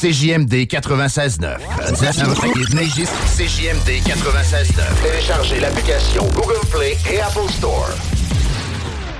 CJMD 96.9. CJMD 96.9. Téléchargez l'application Google Play et Apple Store.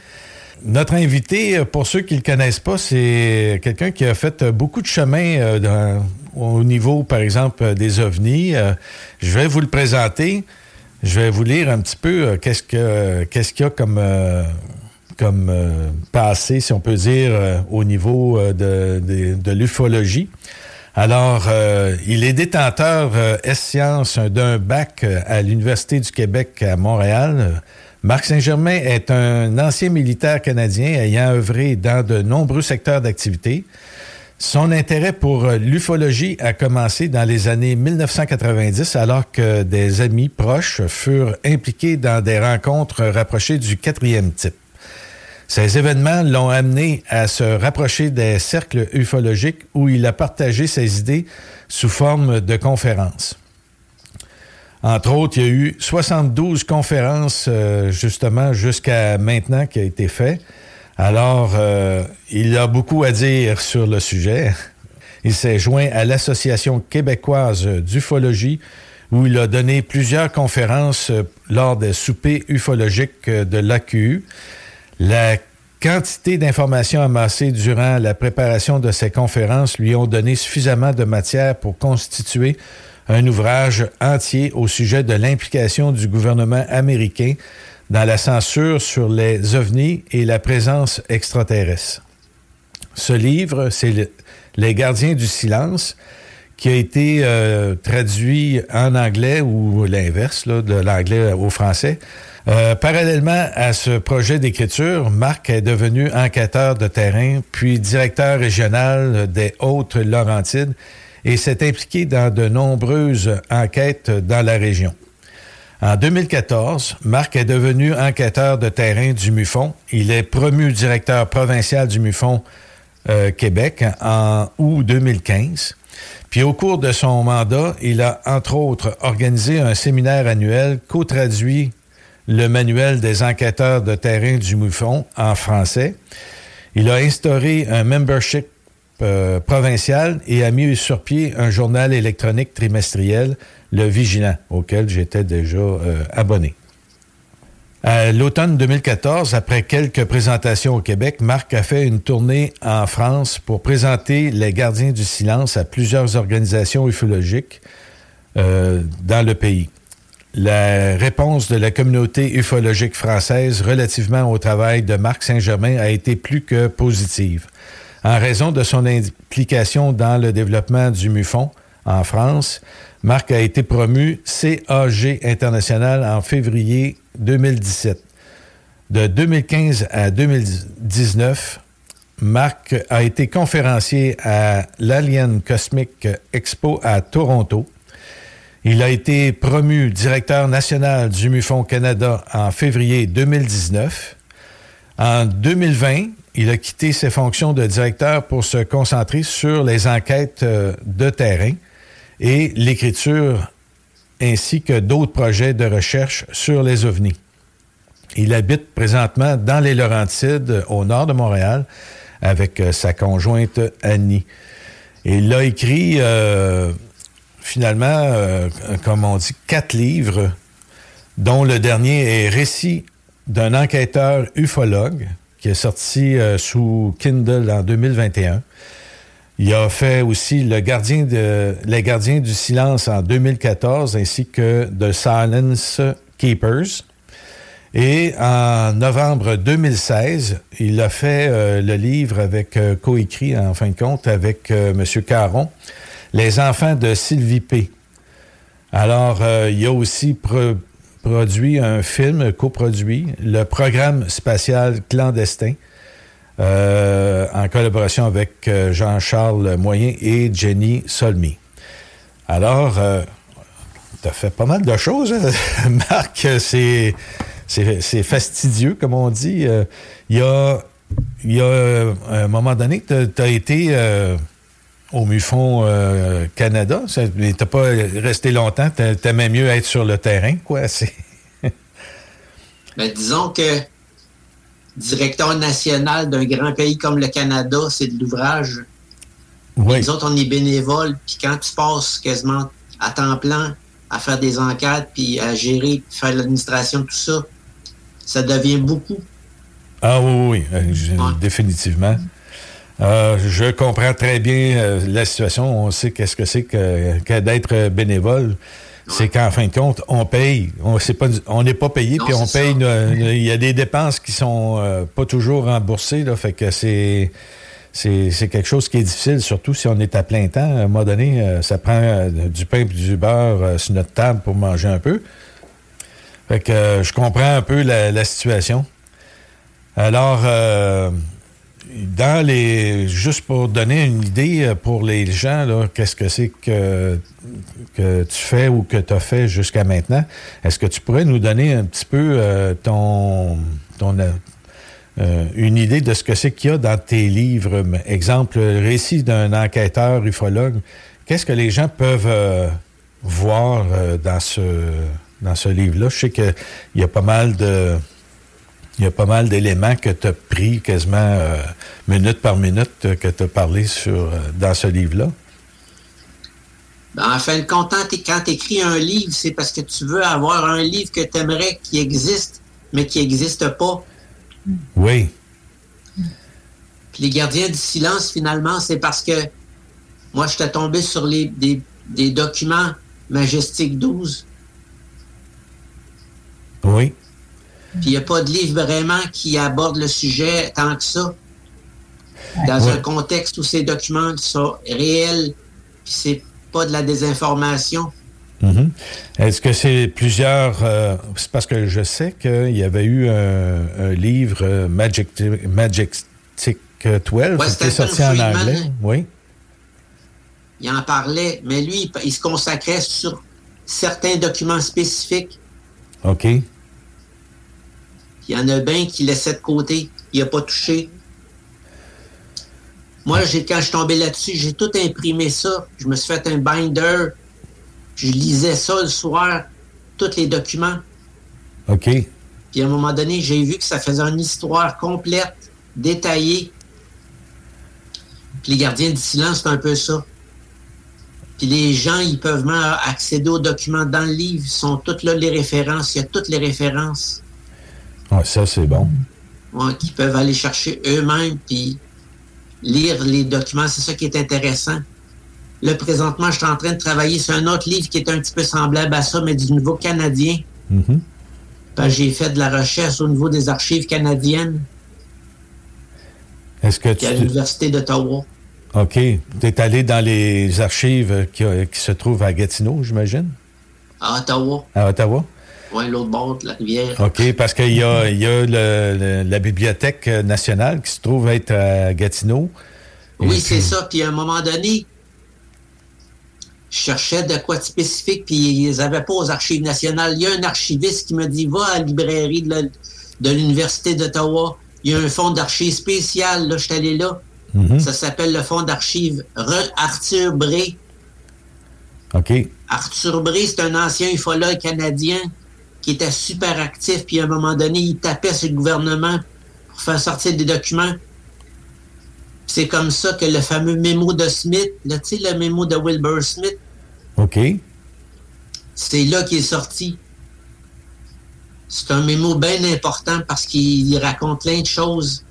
Notre invité, pour ceux qui ne le connaissent pas, c'est quelqu'un qui a fait beaucoup de chemin au niveau, par exemple, des ovnis. Je vais vous le présenter. Je vais vous lire un petit peu qu'est-ce qu'il y a comme passé, si on peut dire, au niveau de l'ufologie. Alors, il est détenteur S-Sciences d'un bac à l'Université du Québec à Montréal. Marc Saint-Germain est un ancien militaire canadien ayant œuvré dans de nombreux secteurs d'activité. Son intérêt pour l'ufologie a commencé dans les années 1990, alors que des amis proches furent impliqués dans des rencontres rapprochées du quatrième type. Ces événements l'ont amené à se rapprocher des cercles ufologiques où il a partagé ses idées sous forme de conférences. Entre autres, il y a eu 72 conférences, justement, jusqu'à maintenant, qui a été fait. Alors, il a beaucoup à dire sur le sujet. Il s'est joint à l'Association québécoise d'ufologie, où il a donné plusieurs conférences lors des soupers ufologiques de l'AQU. La quantité d'informations amassées durant la préparation de ces conférences lui ont donné suffisamment de matière pour constituer un ouvrage entier au sujet de l'implication du gouvernement américain dans la censure sur les ovnis et la présence extraterrestre. Ce livre, c'est « Les gardiens du silence », qui a été traduit en anglais, ou l'inverse, là, de l'anglais au français. Parallèlement à ce projet d'écriture, Marc est devenu enquêteur de terrain, puis directeur régional des Hautes-Laurentides, et s'est impliqué dans de nombreuses enquêtes dans la région. En 2014, Marc est devenu enquêteur de terrain du MUFON. Il est promu directeur provincial du MUFON Québec en août 2015. Puis au cours de son mandat, il a entre autres organisé un séminaire annuel co-traduit le manuel des enquêteurs de terrain du MUFON en français. Il a instauré un membership provincial et a mis sur pied un journal électronique trimestriel, Le Vigilant, auquel j'étais déjà abonné. À l'automne 2014, après quelques présentations au Québec, Marc a fait une tournée en France pour présenter les gardiens du silence à plusieurs organisations ufologiques dans le pays. La réponse de la communauté ufologique française relativement au travail de Marc Saint-Germain a été plus que positive. En raison de son implication dans le développement du MUFON en France, Marc a été promu CAG international en février 2017. De 2015 à 2019, Marc a été conférencier à l'Alien Cosmic Expo à Toronto. Il a été promu directeur national du MUFON Canada en février 2019. En 2020, il a quitté ses fonctions de directeur pour se concentrer sur les enquêtes de terrain et l'écriture ainsi que d'autres projets de recherche sur les ovnis. Il habite présentement dans les Laurentides, au nord de Montréal, avec sa conjointe Annie. Et il a écrit, comme on dit, 4 livres, dont le dernier est « Récit d'un enquêteur ufologue », qui est sorti sous Kindle en 2021. Il a fait aussi Les Gardiens du Silence en 2014, ainsi que The Silence Keepers. Et en novembre 2016, il a fait le livre coécrit, en fin de compte, avec M. Caron, Les Enfants de Sylvie P. Alors, il a aussi produit un film, coproduit, Le Programme spatial clandestin, en collaboration avec Jean-Charles Moyen et Jenny Solmy. Alors, t'as fait pas mal de choses, hein? Marc, c'est fastidieux, comme on dit. Il y a un moment donné, t'as été au MUFON Canada. T'as pas resté longtemps. T'aimais mieux être sur le terrain, quoi. Ben, disons que directeur national d'un grand pays comme le Canada, c'est de l'ouvrage. Oui. Nous autres, on est bénévoles, puis quand tu passes quasiment à temps plein à faire des enquêtes, puis à gérer, puis faire l'administration, tout ça, ça devient beaucoup. Ah oui. Définitivement. Je comprends très bien la situation. On sait qu'est-ce que c'est que d'être bénévole. C'est qu'en fin de compte, on paye. On n'est pas payé, puis on paye. Il y a des dépenses qui sont pas toujours remboursées. Là, fait que c'est quelque chose qui est difficile, surtout si on est à plein temps. À un moment donné, ça prend du pain et du beurre sur notre table pour manger un peu. Fait que je comprends un peu la situation. Alors, juste pour donner une idée pour les gens, là, qu'est-ce que c'est que tu fais ou que tu as fait jusqu'à maintenant, est-ce que tu pourrais nous donner un petit peu une idée de ce que c'est qu'il y a dans tes livres? Exemple, le récit d'un enquêteur ufologue. Qu'est-ce que les gens peuvent voir dans ce livre-là? Je sais qu'il y a pas mal d'éléments que tu as pris quasiment minute par minute que tu as parlé dans ce livre-là. En fin de compte, quand tu écris un livre, c'est parce que tu veux avoir un livre que tu aimerais qui existe, mais qui n'existe pas. Oui. Puis les gardiens du silence, finalement, c'est parce que moi, j'étais tombé sur des documents Majestic 12. Oui. Puis il n'y a pas de livre vraiment qui aborde le sujet tant que ça. Dans un contexte où ces documents sont réels, puis c'est pas de la désinformation. Mm-hmm. Est-ce que c'est plusieurs... c'est parce que je sais qu'il y avait eu un livre Majestic 12 qui était sorti en anglais. Oui. Il en parlait, mais lui, il se consacrait sur certains documents spécifiques. OK. Il y en a bien qui laissaient de côté, il n'a pas touché. Moi, quand je suis tombé là-dessus, j'ai tout imprimé ça. Je me suis fait un binder. Je lisais ça le soir, tous les documents. OK. Puis à un moment donné, j'ai vu que ça faisait une histoire complète, détaillée. Puis les gardiens du silence, c'est un peu ça. Puis les gens, ils peuvent même accéder aux documents dans le livre. Ils sont toutes là, les références. Il y a toutes les références. Ah, ça, c'est bon. Ouais, qui peuvent aller chercher eux-mêmes, puis lire les documents. C'est ça qui est intéressant. Là, présentement, je suis en train de travailler sur un autre livre qui est un petit peu semblable à ça, mais du niveau canadien. Mm-hmm. Parce que j'ai fait de la recherche au niveau des archives canadiennes. Est-ce que tu... à l'Université d'Ottawa. OK. Tu es allé dans les archives qui se trouvent à Gatineau, j'imagine? À Ottawa. À Ottawa? Oui, l'autre bord de la rivière. OK, parce qu'il y a, la Bibliothèque nationale qui se trouve être à Gatineau. Oui, puis... c'est ça. Puis à un moment donné, je cherchais de quoi de spécifique, puis ils n'avaient pas aux archives nationales. Il y a un archiviste qui me dit « Va à la librairie de l'Université d'Ottawa. Il y a un fonds d'archives spécial. » Là, je suis allé là. Mm-hmm. Ça s'appelle le fonds d'archives Arthur Bray. OK. Arthur Bray, c'est un ancien ufologue canadien qui était super actif, puis à un moment donné, il tapait sur le gouvernement pour faire sortir des documents. Puis c'est comme ça que le fameux mémo de Smith, là, tu sais, le mémo de Wilbur Smith. OK. C'est là qu'il est sorti. C'est un mémo bien important parce qu'il raconte plein de choses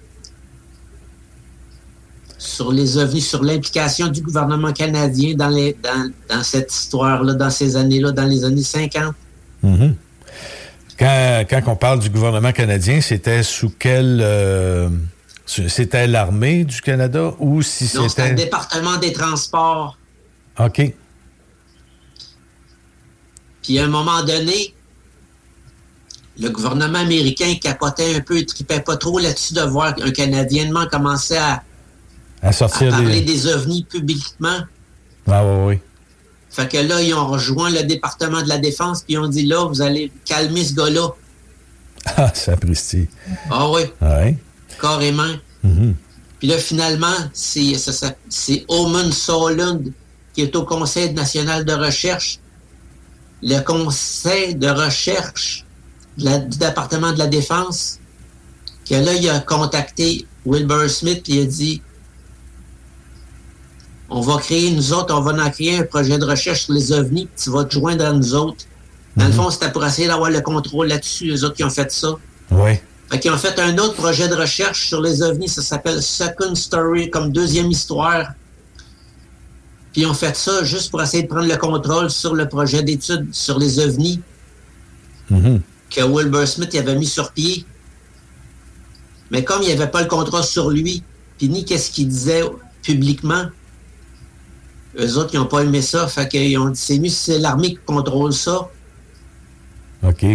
sur les ovnis, sur l'implication du gouvernement canadien dans cette histoire-là, dans ces années-là, dans les années 50. Mm-hmm. Quand on parle du gouvernement canadien, c'était sous quel... c'était l'armée du Canada ou si non, c'était... Non, c'était le département des transports. OK. Puis à un moment donné, le gouvernement américain capotait un peu, il tripait pas trop là-dessus de voir qu'un Canadien de même commençait à parler des ovnis publiquement. Ah oui, oui. Fait que là, ils ont rejoint le département de la Défense, puis ils ont dit, là, vous allez calmer ce gars-là. Ah, ça presti. Ah oui. Ouais. Carrément. Mm-hmm. Puis là, finalement, c'est Oman Solund qui est au Conseil national de recherche. Le Conseil de recherche du département de la Défense, que là, il a contacté Wilbur Smith, puis il a dit... On va créer, nous autres, on va en créer un projet de recherche sur les ovnis, puis tu vas te joindre à nous autres. Dans le fond, c'était pour essayer d'avoir le contrôle là-dessus, eux autres qui ont fait ça. Oui. Fait qu'ils ont fait un autre projet de recherche sur les ovnis, ça s'appelle Second Story, comme deuxième histoire. Puis ils ont fait ça juste pour essayer de prendre le contrôle sur le projet d'étude sur les ovnis que Wilbur Smith avait mis sur pied. Mais comme il n'y avait pas le contrôle sur lui, puis ni qu'est-ce qu'il disait publiquement, eux autres, ils n'ont pas aimé ça. Fait qu'ils ont dit, c'est mieux si c'est l'armée qui contrôle ça. OK.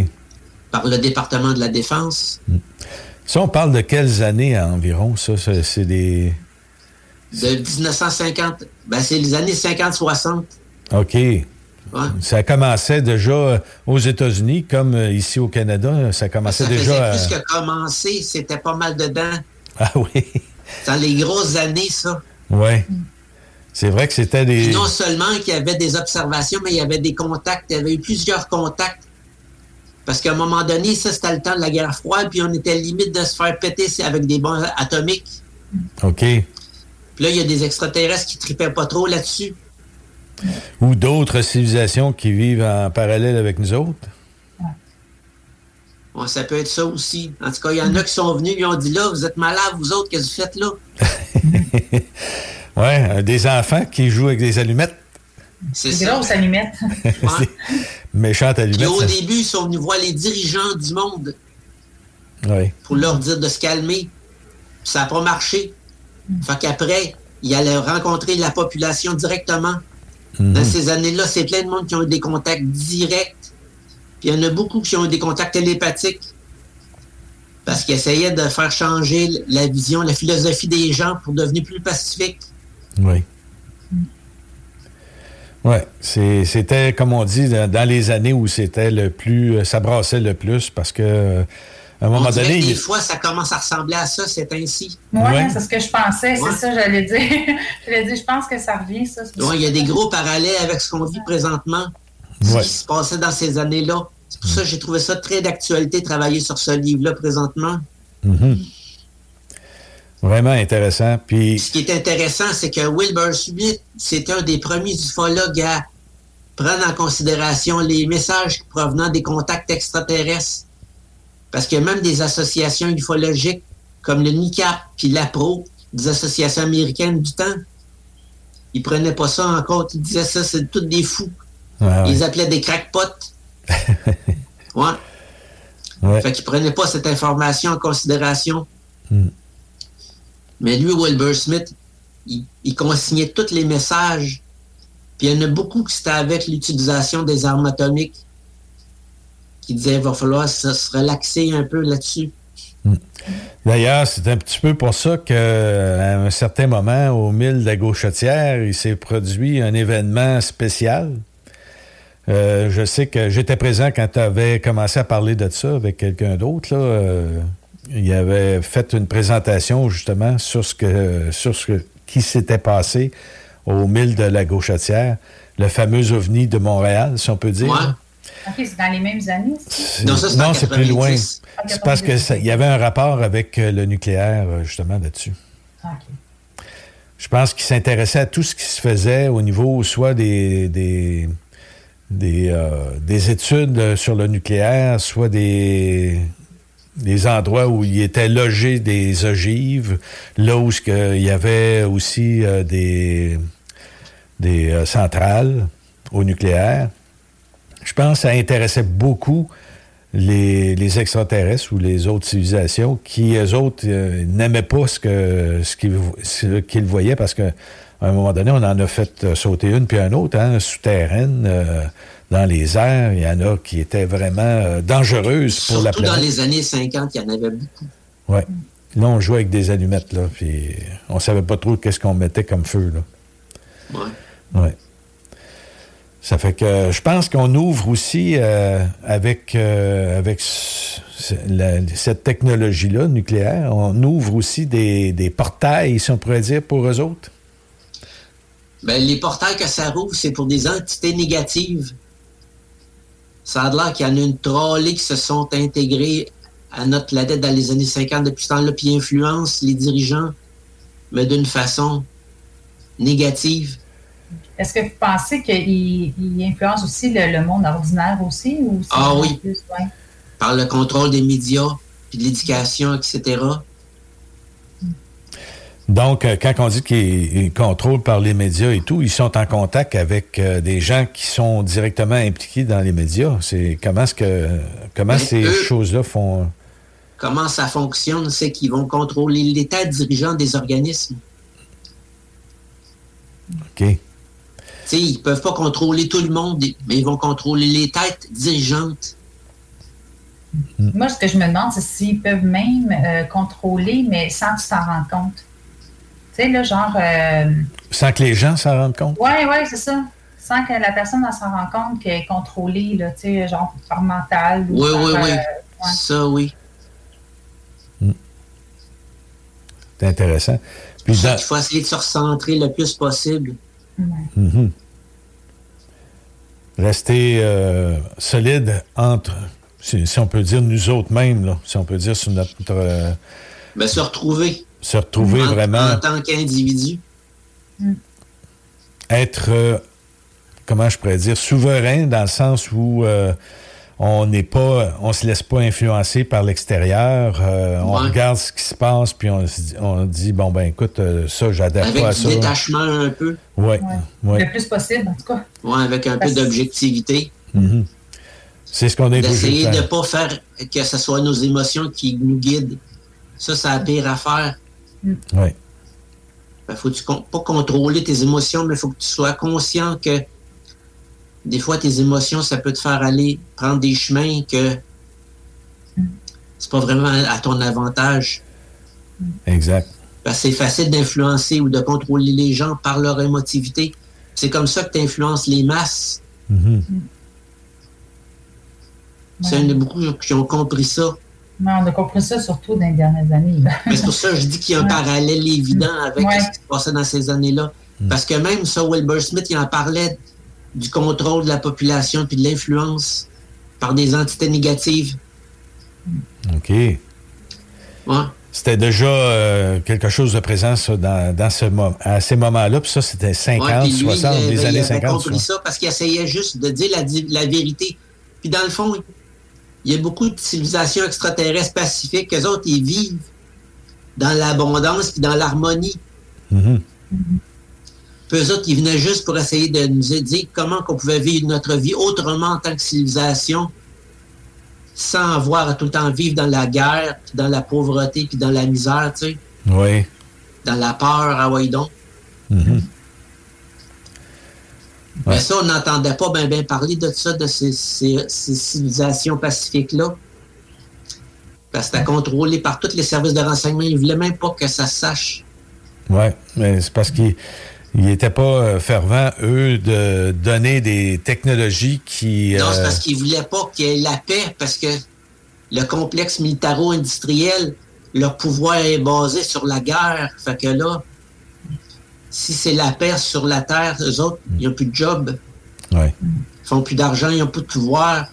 Par le département de la Défense. Ça, on parle de quelles années environ, ça? C'est des... De 1950. Ben, c'est les années 50-60. OK. Ouais. Ça commençait déjà aux États-Unis, comme ici au Canada. Ça commençait déjà... Ça faisait plus que commencer. C'était pas mal dedans. Ah oui. Dans les grosses années, ça. Oui. C'est vrai que c'était des... Et non seulement qu'il y avait des observations, mais il y avait des contacts. Il y avait eu plusieurs contacts. Parce qu'à un moment donné, ça, c'était le temps de la guerre froide, puis on était limite de se faire péter avec des bombes atomiques. OK. Puis là, il y a des extraterrestres qui tripaient pas trop là-dessus. Ou d'autres civilisations qui vivent en parallèle avec nous autres. Bon, ça peut être ça aussi. En tout cas, il y en a qui sont venus, ils ont dit, là, vous êtes malades, vous autres, qu'est-ce que vous faites là? Oui, des enfants qui jouent avec des allumettes. C'est ça. Des grosses allumettes. Ouais. Méchantes allumettes. Et au début, ils sont venus voir les dirigeants du monde pour leur dire de se calmer. Ça n'a pas marché. Fait qu'après, ils allaient rencontrer la population directement. Mm-hmm. Dans ces années-là, c'est plein de monde qui ont eu des contacts directs. Puis il y en a beaucoup qui ont eu des contacts télépathiques. Parce qu'ils essayaient de faire changer la vision, la philosophie des gens pour devenir plus pacifique. Oui. Oui, c'était, comme on dit, dans les années où c'était le plus... ça brassait le plus parce que À un moment donné, des fois, ça commence à ressembler à ça, c'est ainsi. Oui, ouais. C'est ce que je pensais, c'est ça, j'allais dire. Je pense que ça revient, ça. Oui, il y a des gros parallèles avec ce qu'on vit présentement, ce qui se passait dans ces années-là. C'est pour ça que j'ai trouvé ça très d'actualité, travailler sur ce livre-là présentement. Mm-hmm. Vraiment intéressant. Puis... ce qui est intéressant, c'est que Wilbur Smith, c'est un des premiers ufologues à prendre en considération les messages provenant des contacts extraterrestres. Parce qu'il y a même des associations ufologiques comme le NICAP puis l'APRO, des associations américaines du temps. Ils ne prenaient pas ça en compte. Ils disaient ça, c'est tous des fous. Ah, ils appelaient des crackpots. Fait qu'ils ne prenaient pas cette information en considération. Mm. Mais lui, Wilbur Smith, il consignait tous les messages. Puis il y en a beaucoup qui c'était avec l'utilisation des armes atomiques. Qui disait qu'il va falloir se relaxer un peu là-dessus. D'ailleurs, c'est un petit peu pour ça qu'à un certain moment, au mille de la Gauchetière, il s'est produit un événement spécial. Je sais que j'étais présent quand tu avais commencé à parler de ça avec quelqu'un d'autre. Là. Il avait fait une présentation, justement, sur ce qui s'était passé au mille de la Gauchetière, le fameux OVNI de Montréal, si on peut dire. Ouais. OK, c'est dans les mêmes années, c'est... Non, ça, c'est non, c'est plus loin. C'est parce qu'il y avait un rapport avec le nucléaire, justement, là-dessus. OK. Je pense qu'il s'intéressait à tout ce qui se faisait au niveau soit des études sur le nucléaire, soit des endroits où il était logé des ogives, là où il y avait aussi des centrales au nucléaire. Je pense que ça intéressait beaucoup les extraterrestres ou les autres civilisations qui, eux autres, n'aimaient pas ce qu'ils voyaient parce qu'à un moment donné, on en a fait sauter une puis un autre, hein, souterraine, dans les airs. Il y en a qui étaient vraiment dangereuses pour la planète. Surtout dans les années 50, il y en avait beaucoup. Oui. Là, on jouait avec des allumettes, là, puis on ne savait pas trop qu'est-ce qu'on mettait comme feu, là. Oui. Oui. Ça fait que je pense qu'on ouvre aussi avec cette technologie-là nucléaire, on ouvre aussi des portails, si on pourrait dire, pour eux autres. Bien, les portails que ça rouvre, c'est pour des entités négatives. Ça a l'air qu'il y en a une trollée qui se sont intégrées à notre planète dans les années 50 depuis ce temps-là, puis influencent les dirigeants, mais d'une façon négative. Est-ce que vous pensez qu'il influence aussi le monde ordinaire aussi? Ou ah oui, plus, ouais? Par le contrôle des médias, puis de l'éducation, etc. Donc, quand on dit qu'ils contrôlent par les médias et tout, ils sont en contact avec des gens qui sont directement impliqués dans les médias. C'est comment ces choses-là font... Comment ça fonctionne, c'est qu'ils vont contrôler l'état dirigeant des organismes. OK. T'sais, ils ne peuvent pas contrôler tout le monde, mais ils vont contrôler les têtes dirigeantes. Moi, ce que je me demande, c'est s'ils peuvent même contrôler, mais sans que tu t'en rendes compte. Tu sais, là, genre... Sans que les gens s'en rendent compte? Oui, c'est ça. Sans que la personne s'en rende compte qu'elle est contrôlée, là, tu sais, genre par mental. Ou oui. Ouais. Ça, oui. C'est intéressant. Puis ça, il faut essayer de se recentrer le plus possible. Mm-hmm. Rester solide entre, si on peut dire, nous autres mêmes, là, si on peut dire sur notre... se retrouver. Se retrouver vraiment. En tant qu'individu. Être, comment je pourrais dire, souverain dans le sens où on n'est pas, on se laisse pas influencer par l'extérieur. On regarde ce qui se passe, puis on dit, bon, ben écoute, ça, j'adhère pas à ça. Avec du détachement un peu. Oui. Le plus possible, en tout cas. Oui, avec un peu d'objectivité. Mm-hmm. C'est ce qu'on est obligé de faire. D'essayer de pas faire que ce soit nos émotions qui nous guident. Ça, c'est la pire affaire. Mm. Oui. Ben, faut tu pas contrôler tes émotions, mais il faut que tu sois conscient que des fois, tes émotions, ça peut te faire aller prendre des chemins que c'est pas vraiment à ton avantage. Exact. Parce que c'est facile d'influencer ou de contrôler les gens par leur émotivité. C'est comme ça que tu influences les masses. Mm-hmm. C'est un de beaucoup qui ont compris ça. Non, on a compris ça surtout dans les dernières années. Mais c'est pour ça que je dis qu'il y a un parallèle évident avec ce qui se passait dans ces années-là. Parce que même ça, Wilbur Smith, il en parlait du contrôle de la population puis de l'influence par des entités négatives. OK. Ouais. C'était déjà quelque chose de présent ça, dans ce à ces moments-là. Puis ça, c'était 50, ouais, lui, 60, des années 50. Il avait compris ça parce qu'il essayait juste de dire la vérité. Puis dans le fond, il y a beaucoup de civilisations extraterrestres pacifiques. Eux autres, ils vivent dans l'abondance et dans l'harmonie. Mm-hmm. Puis eux autres, ils venaient juste pour essayer de nous dire comment on pouvait vivre notre vie autrement en tant que civilisation, sans avoir à tout le temps vivre dans la guerre, puis dans la pauvreté, puis dans la misère, tu sais. Oui. Dans la peur, ah ouais donc. Mm-hmm. Ouais. Mais ça, on n'entendait pas bien parler de ça, de ces civilisations pacifiques-là. Parce que c'était contrôlé par tous les services de renseignement. Ils ne voulaient même pas que ça se sache. Oui, mais c'est parce qu'ils n'étaient pas fervents, eux, de donner des technologies qui... Non, c'est parce qu'ils ne voulaient pas qu'il y ait la paix, parce que le complexe militaro-industriel, leur pouvoir est basé sur la guerre. Fait que là... Si c'est la paix sur la terre, eux autres, ils n'ont plus de job. Ouais. Ils font plus d'argent, ils n'ont plus de pouvoir.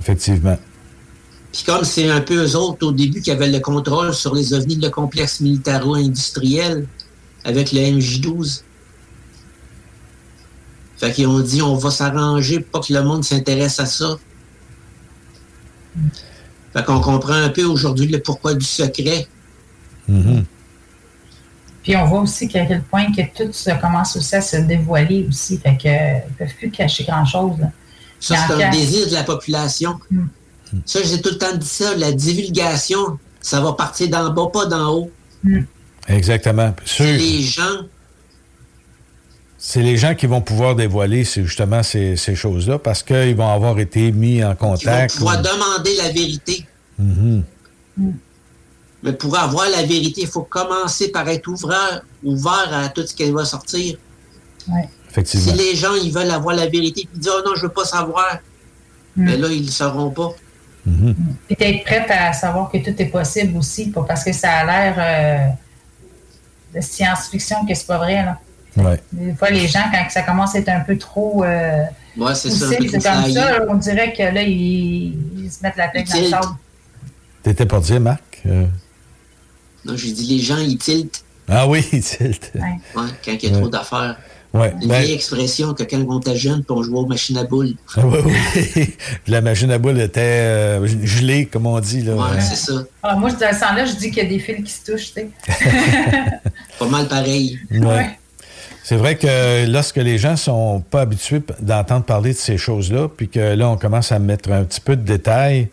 Effectivement. Puis comme c'est un peu eux autres, au début, qui avaient le contrôle sur les ovnis de le complexe militaro-industriel avec le MJ12. Fait qu'ils ont dit, on va s'arranger pour pas que le monde s'intéresse à ça. Fait qu'on comprend un peu aujourd'hui le pourquoi du secret. Mm-hmm. Puis on voit aussi qu'à quel point que tout ça commence aussi à se dévoiler aussi. Fait que ne peuvent plus cacher grand-chose. Ça, c'est un désir de la population. Mm. Ça, j'ai tout le temps dit ça. La divulgation, ça va partir d'en bas, pas d'en haut. Mm. Exactement. C'est les gens. C'est les gens qui vont pouvoir dévoiler justement ces choses-là parce qu'ils vont avoir été mis en contact. Ils vont pouvoir demander la vérité. Mm-hmm. Mm. Mais pour avoir la vérité, il faut commencer par être ouvert à tout ce qui va sortir. Ouais. Effectivement. Si les gens ils veulent avoir la vérité, puis disent « Oh non, je ne veux pas savoir », mais là, ils ne le sauront pas. Mm-hmm. Puis être prête à savoir que tout est possible aussi, pas parce que ça a l'air de science-fiction que c'est pas vrai. Là. Ouais. Des fois, les gens, quand ça commence à être un peu trop... ouais, c'est poussé, ça, c'est comme ça, là, on dirait que là, ils se mettent la plaque dans le sable. T'étais pour dire, Marc Non, j'ai dit, les gens, ils tiltent. Ah oui, ils tiltent. Ouais. Ouais, quand il y a trop d'affaires. Ouais. Une vieille expression que quand on était jeune, on jouait aux machines à boules. Ah oui, oui. La machine à boules était gelée, comme on dit. Oui, c'est ça. Alors, moi, dans ce sens-là, je dis qu'il y a des fils qui se touchent, tu sais. Pas mal pareil. Ouais. Ouais. C'est vrai que lorsque les gens sont pas habitués d'entendre parler de ces choses-là, puis que là, on commence à mettre un petit peu de détails...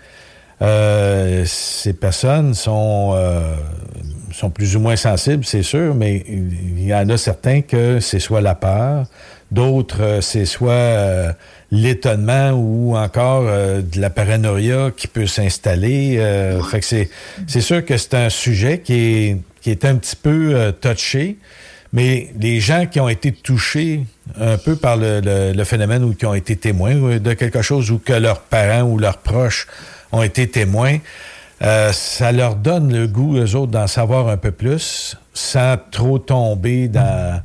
ces personnes sont plus ou moins sensibles, c'est sûr, mais il y en a certains que c'est soit la peur, d'autres c'est soit l'étonnement ou encore de la paranoïa qui peut s'installer. Fait que c'est sûr que c'est un sujet qui est un petit peu touché, mais les gens qui ont été touchés un peu par le phénomène ou qui ont été témoins de quelque chose ou que leurs parents ou leurs proches ont été témoins, ça leur donne le goût, eux autres, d'en savoir un peu plus, sans trop tomber dans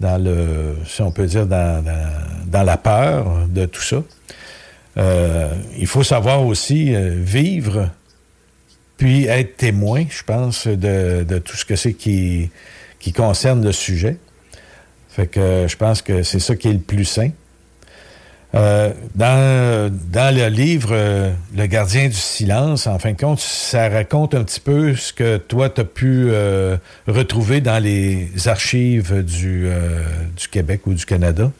le, si on peut dire, dans la peur de tout ça. Il faut savoir aussi vivre, puis être témoin, je pense, de tout ce que c'est qui concerne le sujet. Fait que je pense que c'est ça qui est le plus sain. Dans le livre Le gardien du silence, en fin de compte, ça raconte un petit peu ce que toi, tu as pu retrouver dans les archives du Québec ou du Canada.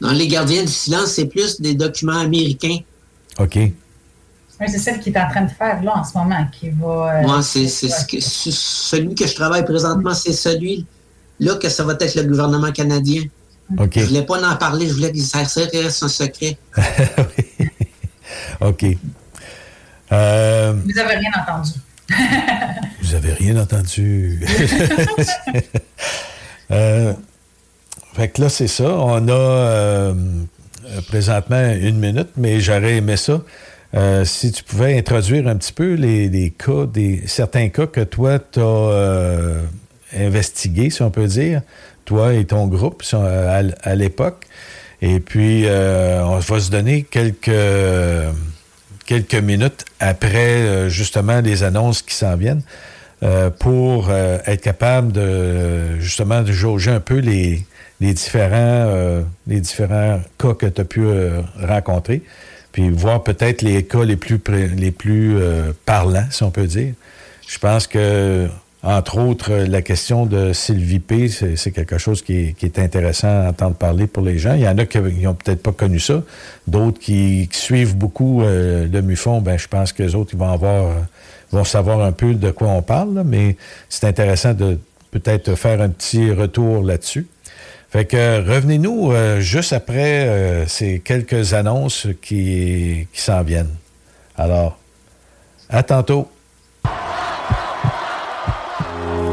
Non, Les gardiens du silence, c'est plus des documents américains. OK. Oui, c'est celle qui est en train de faire là en ce moment, qui va... Moi, c'est celui que je travaille présentement, c'est celui-là que ça va être le gouvernement canadien. Okay. Je ne voulais pas en parler, je voulais que ça reste un secret. OK. Vous n'avez rien entendu. Vous n'avez rien entendu. Fait que là, c'est ça. On a présentement une minute, mais j'aurais aimé ça. Si tu pouvais introduire un petit peu les cas, certains cas que toi, tu as investigués, si on peut dire, toi et ton groupe à l'époque. Et puis, on va se donner quelques minutes après, justement, les annonces qui s'en viennent pour être capable de, justement, de jauger un peu les différents cas que tu as pu rencontrer, puis voir peut-être les cas les plus parlants, si on peut dire. Je pense que, entre autres, la question de Sylvie P., c'est quelque chose qui est intéressant à entendre parler pour les gens. Il y en a qui n'ont peut-être pas connu ça. D'autres qui suivent beaucoup le MUFON, ben je pense qu'eux autres, ils vont savoir un peu de quoi on parle, là, mais c'est intéressant de peut-être faire un petit retour là-dessus. Fait que revenez-nous juste après ces quelques annonces qui s'en viennent. Alors, à tantôt.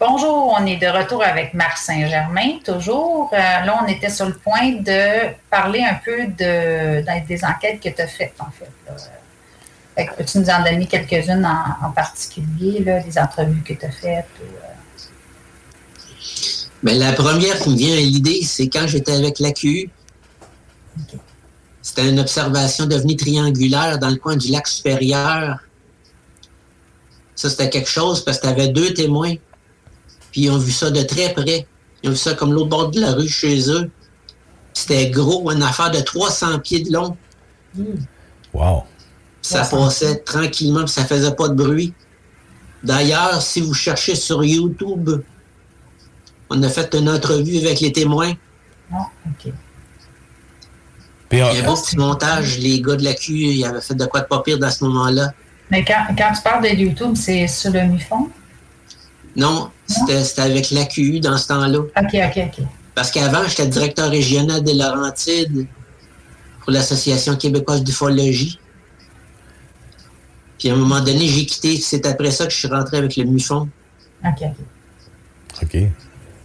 Bonjour, on est de retour avec Marc Saint-Germain, toujours. Là, on était sur le point de parler un peu des enquêtes que tu as faites, en fait. Fait que peux-tu nous en donner quelques-unes en particulier, là, des entrevues que tu as faites? Bien, la première qui me vient à l'idée, c'est quand j'étais avec l'AQU. Okay. C'était une observation d'OVNI triangulaire dans le coin du lac supérieur. Ça, c'était quelque chose parce que tu avais deux témoins. Puis ils ont vu ça de très près. Ils ont vu ça comme l'autre bord de la rue chez eux. C'était gros, une affaire de 300 pieds de long. Mmh. Wow! Ça passait tranquillement, puis ça faisait pas de bruit. D'ailleurs, si vous cherchez sur YouTube, on a fait une entrevue avec les témoins. Ah, OK. Il y a un beau petit montage. Les gars de la Q, ils avaient fait de quoi de pas pire dans ce moment-là. Mais quand tu parles de YouTube, c'est sur le MUFON? Non, c'était avec l'AQU dans ce temps-là. OK. Parce qu'avant, j'étais directeur régional des Laurentides pour l'Association québécoise d'ufologie. Puis à un moment donné, j'ai quitté. C'est après ça que je suis rentré avec le MUFON. OK.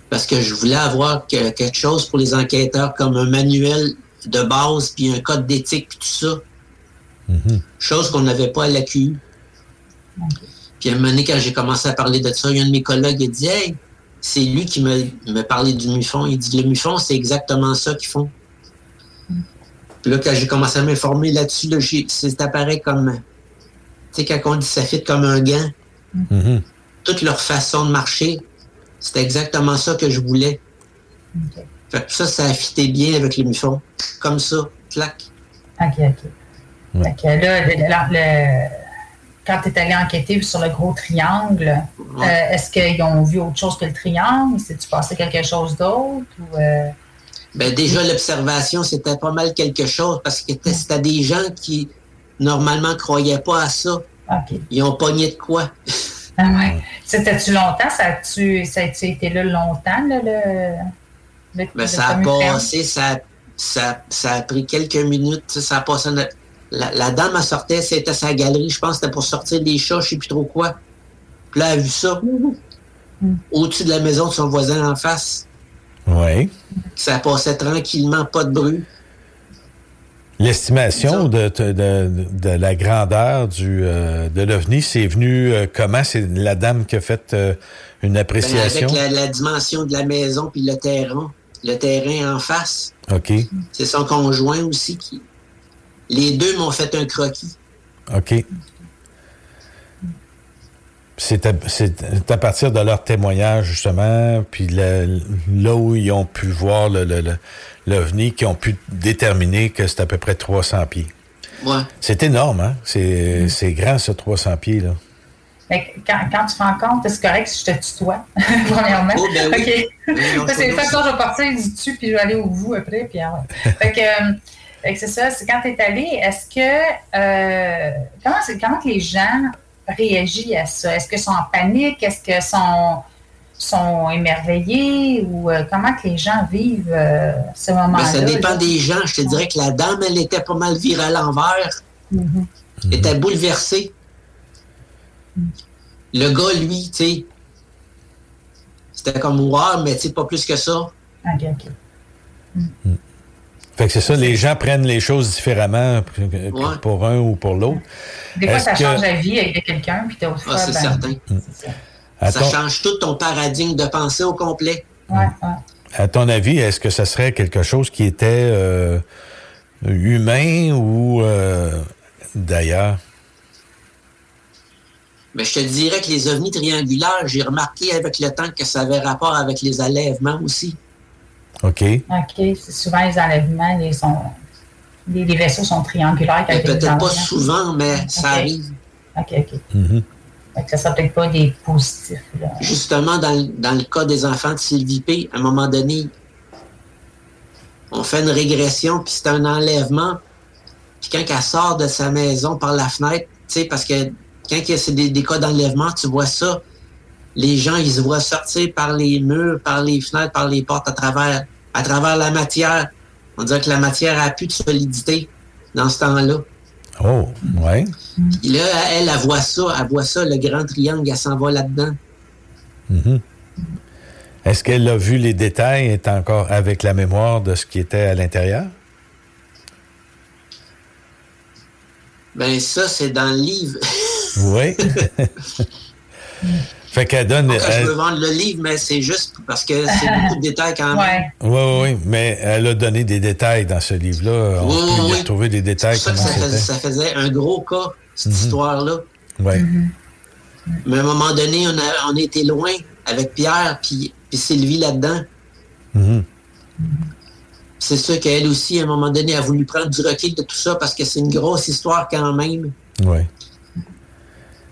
Parce que je voulais avoir quelque chose pour les enquêteurs comme un manuel de base, puis un code d'éthique, puis tout ça. Mm-hmm. Chose qu'on n'avait pas à l'AQU. OK. Puis à un moment donné, quand j'ai commencé à parler de ça, il y a un de mes collègues qui a dit « Hey, c'est lui qui m'a parlé du MUFON. » Il dit « Le MUFON, c'est exactement ça qu'ils font. » Puis là, quand j'ai commencé à m'informer là-dessus, là, c'est appareil comme... Tu sais, quand on dit ça fit comme un gant, mm-hmm. toute leur façon de marcher, c'était exactement ça que je voulais. Okay. Fait que ça a fité bien avec le MUFON. Comme ça, clac. OK. Fait que là, quand tu es allé enquêter sur le gros triangle, est-ce qu'ils ont vu autre chose que le triangle? C'est-tu passé quelque chose d'autre? Ben déjà, l'observation, c'était pas mal quelque chose parce que c'était des gens qui, normalement, ne croyaient pas à ça. Okay. Ils ont pogné de quoi? Ah ouais. C'était-tu longtemps? Ça a-tu été là longtemps? Là, ça a pris quelques minutes. Ça a passé... La dame, elle sortait, c'était sa galerie, je pense, c'était pour sortir des chats, je sais plus trop quoi. Puis là, elle a vu ça, au-dessus de la maison de son voisin en face. Oui. Ça passait tranquillement, pas de bruit. L'estimation de la grandeur de l'OVNI, c'est venu comment? C'est la dame qui a fait une appréciation? Avec la dimension de la maison puis le terrain en face. OK. C'est son conjoint aussi qui... Les deux m'ont fait un croquis. OK. C'est à partir de leur témoignage, justement, puis là où ils ont pu voir l'OVNI, qu'ils ont pu déterminer que c'est à peu près 300 pieds. Ouais. C'est énorme, hein? C'est grand, ce 300 pieds, là. Quand tu rencontres, c'est correct si je te tutoie, premièrement. Oh, ben oui. Okay. Oui, c'est pas ça, je vais partir du dessus, puis je vais aller au bout après. Puis, fait que c'est ça, c'est quand tu es allé, est-ce que. Comment les gens réagissent à ça? Est-ce qu'ils sont en panique? Est-ce qu'ils sont émerveillés? Ou comment que les gens vivent ce moment-là? Ben, ça dépend des gens. Je te dirais que la dame, elle était pas mal virée à l'envers. Mm-hmm. Elle était bouleversée. Le gars, lui, tu sais, c'était comme ouah, mais tu sais, pas plus que ça. OK. Mm. Fait que c'est ça, les gens prennent les choses différemment pour un ou pour l'autre. Des fois, ça change la vie avec quelqu'un, puis t'as aussi. Ah, c'est certain. C'est ça. Ça change tout ton paradigme de pensée au complet. Ouais. À ton avis, est-ce que ça serait quelque chose qui était humain ou d'ailleurs? Mais je te dirais que les ovnis triangulaires, j'ai remarqué avec le temps que ça avait rapport avec les enlèvements aussi. OK. C'est souvent les enlèvements, les vaisseaux sont triangulaires. Avec peut-être pas souvent, mais ça arrive. OK. Mm-hmm. Donc, ça ne sera peut-être pas des positifs. Là. Justement, dans le cas des enfants de Sylvie P., à un moment donné, on fait une régression, puis c'est un enlèvement. Puis quand elle sort de sa maison par la fenêtre, tu sais, parce que quand c'est des cas d'enlèvement, tu vois ça. Les gens, ils se voient sortir par les murs, par les fenêtres, par les portes, à travers la matière. On dirait que la matière a plus de solidité dans ce temps-là. Oh, ouais. Puis là, elle voit ça. Elle voit ça, le grand triangle, elle s'en va là-dedans. Mm-hmm. Est-ce qu'elle a vu les détails, est encore avec la mémoire de ce qui était à l'intérieur? Ben ça, c'est dans le livre. Oui. Fait qu'elle donne. Après, je veux vendre le livre, mais c'est juste parce que c'est beaucoup de détails quand même. Oui, mais elle a donné des détails dans ce livre-là. On peut y retrouver des détails. C'est pour ça que ça faisait un gros cas, cette histoire-là. Oui. Mm-hmm. Mais à un moment donné, on était loin avec Pierre puis Sylvie là-dedans. Mm-hmm. C'est sûr qu'elle aussi, à un moment donné, a voulu prendre du recul de tout ça parce que c'est une grosse histoire quand même. Oui.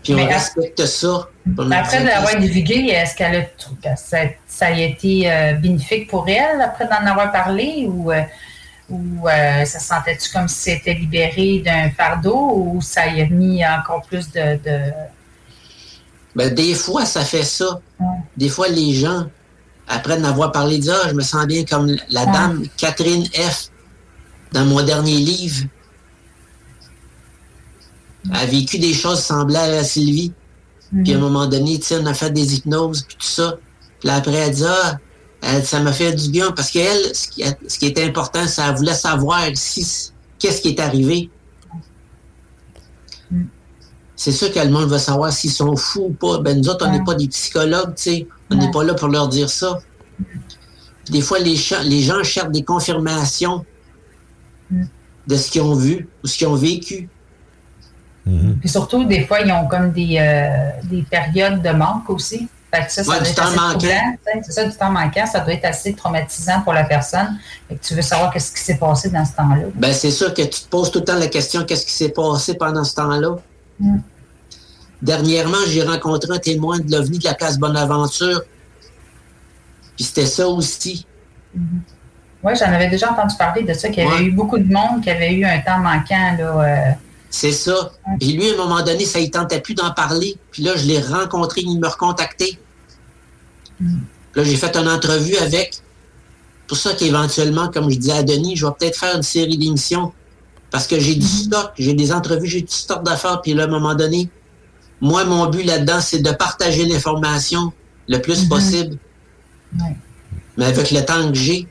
Puis on respecte ça. Après de l'avoir divulgué, est-ce qu'elle a ça a été bénéfique pour elle après d'en avoir parlé ou ça sentait-tu comme si c'était libéré d'un fardeau ou ça y a mis encore plus de... Ben, des fois, ça fait ça. Ouais. Des fois, les gens, après d'en avoir parlé, disent « Ah, je me sens bien comme la dame Catherine F. dans mon dernier livre. » a vécu des choses semblables à Sylvie. Mm-hmm. Puis à un moment donné, tu sais, on a fait des hypnoses, puis tout ça. Puis là, après, elle dit, ça m'a fait du bien. Parce qu'elle, ce qui était important, c'est qu'elle voulait savoir qu'est-ce qui est arrivé. Mm-hmm. C'est sûr que le monde veut savoir s'ils sont fous ou pas. Ben, nous autres, on n'est pas des psychologues, tu sais. On n'est pas là pour leur dire ça. Puis des fois, les gens cherchent des confirmations de ce qu'ils ont vu ou ce qu'ils ont vécu. Mm-hmm. Puis surtout, des fois, ils ont comme des périodes de manque aussi. Fait que ça doit être assez troublant. C'est ça, du temps manquant, ça doit être assez traumatisant pour la personne. Fait que tu veux savoir qu'est-ce qui s'est passé dans ce temps-là. Ben, c'est sûr que tu te poses tout le temps la question qu'est-ce qui s'est passé pendant ce temps-là. Mm. Dernièrement, j'ai rencontré un témoin de l'OVNI de la place Bonaventure. Puis c'était ça aussi. Mm-hmm. Oui, j'en avais déjà entendu parler de ça, qu'il y avait eu beaucoup de monde qui avait eu un temps manquant, là... C'est ça. Puis lui, à un moment donné, ça ne tentait plus d'en parler. Puis là, je l'ai rencontré, il me recontactait. Puis là, j'ai fait une entrevue avec. C'est pour ça qu'éventuellement, comme je disais à Denis, je vais peut-être faire une série d'émissions. Parce que j'ai du stock, j'ai des entrevues, j'ai du stock d'affaires. Puis là, à un moment donné, moi, mon but là-dedans, c'est de partager l'information le plus possible. Ouais. Mais avec le temps que j'ai.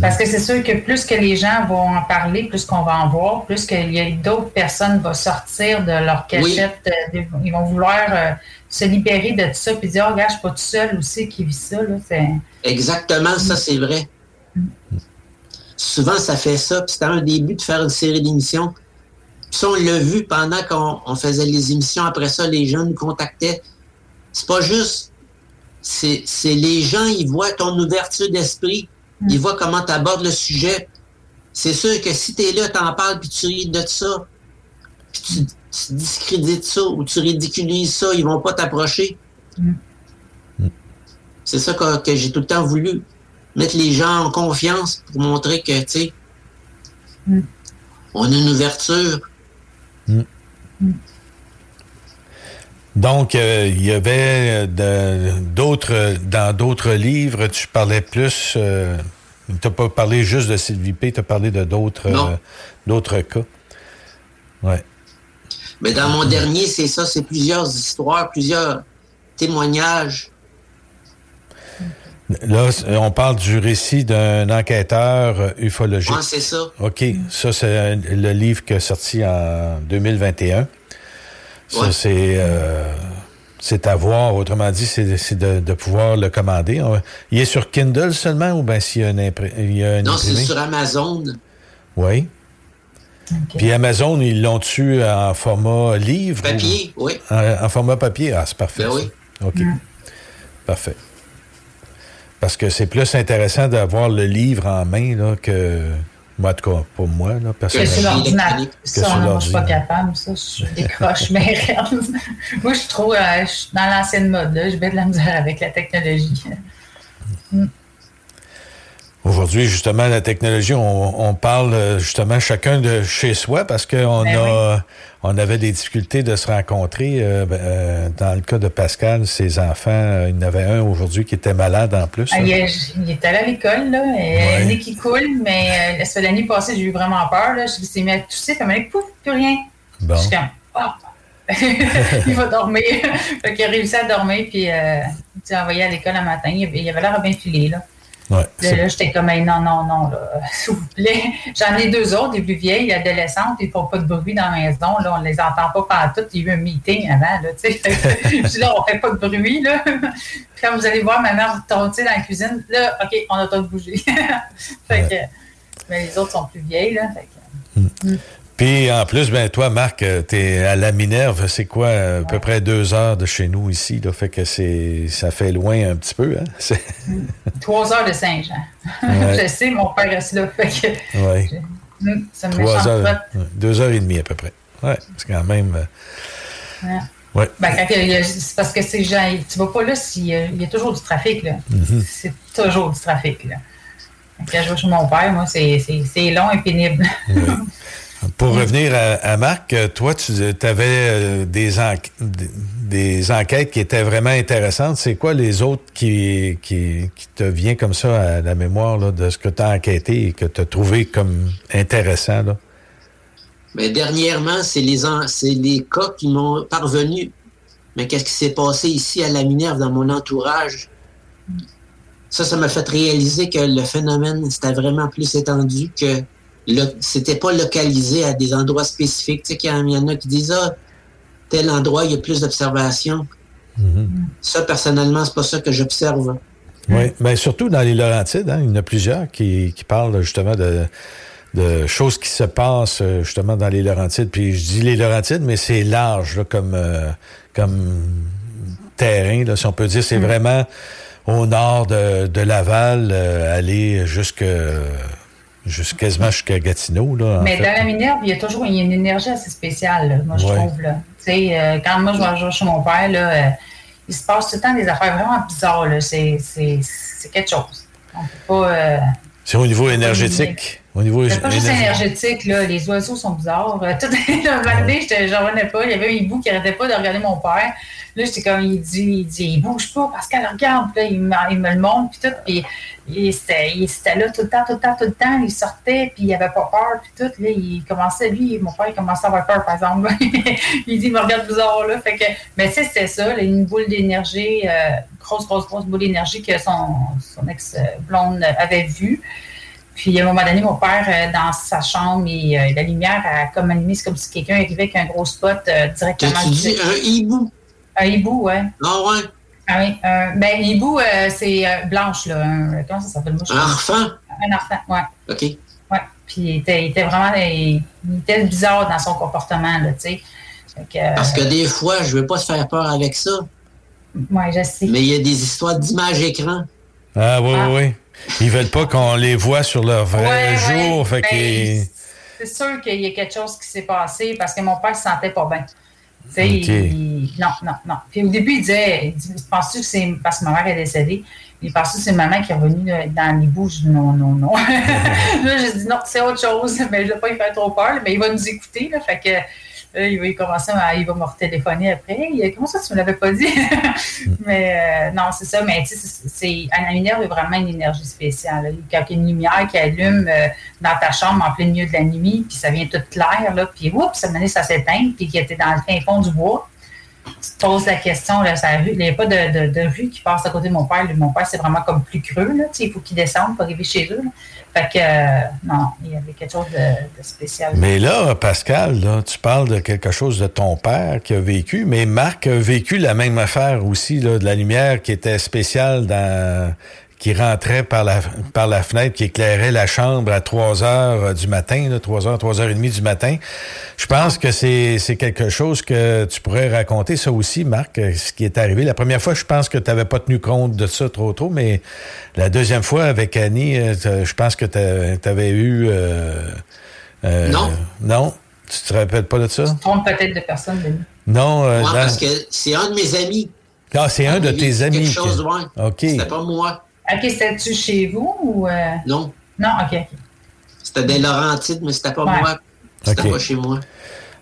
Parce que c'est sûr que plus que les gens vont en parler, plus qu'on va en voir, plus qu'il y a d'autres personnes vont sortir de leur cachette. Oui. Ils vont vouloir se libérer de tout ça et dire « Oh, regarde, je ne suis pas tout seul aussi qui vit ça. » Exactement, ça, c'est vrai. Souvent, ça fait ça. Puis c'était un début de faire une série d'émissions. Puis ça, on l'a vu pendant qu'on faisait les émissions. Après ça, les gens nous contactaient. C'est pas juste. C'est les gens, ils voient ton ouverture d'esprit. Ils voient comment tu abordes le sujet. C'est sûr que si tu es là, tu en parles, puis tu ris de ça, puis tu tu discrédites ça ou tu ridiculises ça, ils vont pas t'approcher. Mm. C'est ça que j'ai tout le temps voulu. Mettre les gens en confiance pour montrer que, tu sais, on a une ouverture. Mm. Mm. Donc, il y avait dans d'autres livres, tu parlais plus, tu n'as pas parlé juste de Sylvie P., tu as parlé de d'autres cas. Ouais. Mais dans mon dernier, c'est ça, c'est plusieurs histoires, plusieurs témoignages. Là, on parle du récit d'un enquêteur ufologique. Oui, c'est ça. OK. Ça, c'est le livre qui est sorti en 2021. Ça, ouais. C'est à voir. Autrement dit, c'est de pouvoir le commander. Il est sur Kindle seulement ou bien s'il y a un imprimé? Non, c'est sur Amazon. Oui. Okay. Puis Amazon, ils l'ont tu en format livre? Papier, ou... oui. En format papier? Ah, c'est parfait. Ben oui. OK. Mm. Parfait. Parce que c'est plus intéressant d'avoir le livre en main là, que... Moi, de quoi, pour moi, là, personnellement. Que sur l'ordinateur. Ça, moi, je suis pas capable. Ça, je décroche mes rêves. Moi, je suis trop dans l'ancienne mode. Là. Je vais de la misère avec la technologie. Mm. Aujourd'hui, justement, la technologie, on parle justement chacun de chez soi parce qu'on on avait des difficultés de se rencontrer. Dans le cas de Pascal, ses enfants, il y en avait un aujourd'hui qui était malade en plus. Il est allé à l'école, là, et nez qui coule, mais l'année passée, j'ai eu vraiment peur. Là, je s'est mis à tousser, comme avec pouf, plus rien. Bon. Je suis comme, il va dormir. Fait qu'il a réussi à dormir, puis il a envoyé à l'école un matin. Il avait l'air bien filé, là. Ouais, là, j'étais comme non, là, s'il vous plaît. J'en ai deux autres, des plus vieilles, adolescentes, ils font pas de bruit dans la maison, là, on les entend pas partout. Il y a eu un meeting avant, là, tu sais. Je dis là, on fait pas de bruit, là. Puis quand vous allez voir ma mère tourner dans la cuisine, là, OK, on a tout bougé. Fait que, mais les autres sont plus vieilles, là. Fait que, Puis en plus, ben toi, Marc, t'es à la Minerve, c'est quoi, à peu près 2 heures de chez nous ici, là, fait que ça fait loin un petit peu, hein? 3 heures de Saint-Jean. Je sais, mon père reste là, fait que... Oui. 2 heures et demie à peu près. Oui, c'est quand même... Ouais. Ben, c'est parce que ces gens, tu vas pas là s'il y a toujours du trafic, là. Mm-hmm. C'est toujours du trafic, là. Quand je vais chez mon père, moi, c'est long et pénible. Oui. Pour revenir à Marc, toi, tu avais des enquêtes qui étaient vraiment intéressantes. C'est quoi les autres qui te viennent comme ça à la mémoire là, de ce que tu as enquêté et que tu as trouvé comme intéressant? Là? Mais dernièrement, c'est les cas qui m'ont parvenu. Mais qu'est-ce qui s'est passé ici à la Minerve dans mon entourage? Ça m'a fait réaliser que le phénomène, c'était vraiment plus étendu que... c'était pas localisé à des endroits spécifiques. Tu sais, il y en a qui disent « Ah, tel endroit, il y a plus d'observations. Mm-hmm. » Ça, personnellement, c'est pas ça que j'observe. Oui, mais surtout dans les Laurentides, hein, il y en a plusieurs qui parlent justement de choses qui se passent justement dans les Laurentides. Puis je dis les Laurentides, mais c'est large là, comme terrain, là, si on peut dire. C'est vraiment au nord de Laval, aller quasiment jusqu'à Gatineau. Là, mais dans la Minerve, il y a toujours une énergie assez spéciale, là, moi, je trouve. Là. Quand moi, je vais jouer chez mon père, là, il se passe tout le temps des affaires vraiment bizarres. Là. C'est quelque chose. On peut pas... c'est au niveau énergétique. C'est pas juste énergétique. Là. Les oiseaux sont bizarres. Tout le matin, je n'en revenais pas. Il y avait un hibou qui n'arrêtait pas de regarder mon père. Là, j'étais comme, il dit, il bouge pas, Pascal, regarde. Puis là, il me le montre, puis tout. Puis il était là tout le temps. Il sortait, puis il avait pas peur, puis tout. Là, mon père, il commençait à avoir peur, par exemple. Il dit, il me regarde bizarre, là. Fait que, mais tu sais, c'était ça, là, une boule d'énergie, grosse boule d'énergie que son ex-blonde avait vue. Puis, à un moment donné, mon père, dans sa chambre, la lumière a comme allumé. C'est comme si quelqu'un arrivait avec un gros spot directement. Tu dis un hibou? Un hibou, oui. Non, oui. Oui, ben, l'hibou, c'est blanche, là. Comment ça s'appelle? Moi, un enfant? Un enfant, oui. OK. Oui, puis il était vraiment... Il était bizarre dans son comportement, là, tu sais. Parce que des fois, je veux pas se faire peur avec ça. Oui, je sais. Mais il y a des histoires d'images écran. Ah, oui, oui, oui. Ils veulent pas qu'on les voit sur leur vrai jour. Fait ben, c'est sûr qu'il y a quelque chose qui s'est passé parce que mon père se sentait pas bien. Tu sais, okay. Non. Puis au début, il disait, penses-tu que c'est parce que ma mère est décédée? Il pensait que c'est maman qui est revenue dans les bouches. Je dis non. Là, j'ai dit non, c'est autre chose. Mais je ne vais pas lui faire trop peur. Mais il va nous écouter. Là, fait que là, il va me retéléphoner après. Comment ça, tu ne me l'avais pas dit? Mais non, c'est ça. Mais tu sais, Anna Minerve est vraiment une énergie spéciale. Là. Quand il y a une lumière qui allume dans ta chambre en plein milieu de la nuit, puis ça vient tout clair. Là, puis oups, ça m'a ça s'éteint. Puis qu'il était dans le fin fond du bois. Tu te poses la question, là, ça, il n'y a pas de rue qui passe à côté de mon père. Mon père, c'est vraiment comme plus creux. Là, il faut qu'il descende pour arriver chez eux. Là. Fait que, non, il y avait quelque chose de spécial. Mais là, Pascal, là, tu parles de quelque chose de ton père qui a vécu, mais Marc a vécu la même affaire aussi, là, de la lumière qui était spéciale qui rentrait par la fenêtre, qui éclairait la chambre à 3 heures du matin, là, 3h30 du matin. Je pense que c'est quelque chose que tu pourrais raconter, ça aussi, Marc, ce qui est arrivé. La première fois, je pense que tu n'avais pas tenu compte de ça trop tôt, mais la deuxième fois avec Annie, je pense que tu avais eu... Non? Tu te rappelles pas de ça? Tu te trompes peut-être de personne, Denis. Non. Moi, parce que c'est un de mes amis. Ah, c'est un de tes amis. Quelque chose, ouais. OK. C'était pas moi. OK, c'était-tu chez vous ou... Non. Non, OK. C'était des Laurentides, mais c'était pas moi. C'était pas chez moi.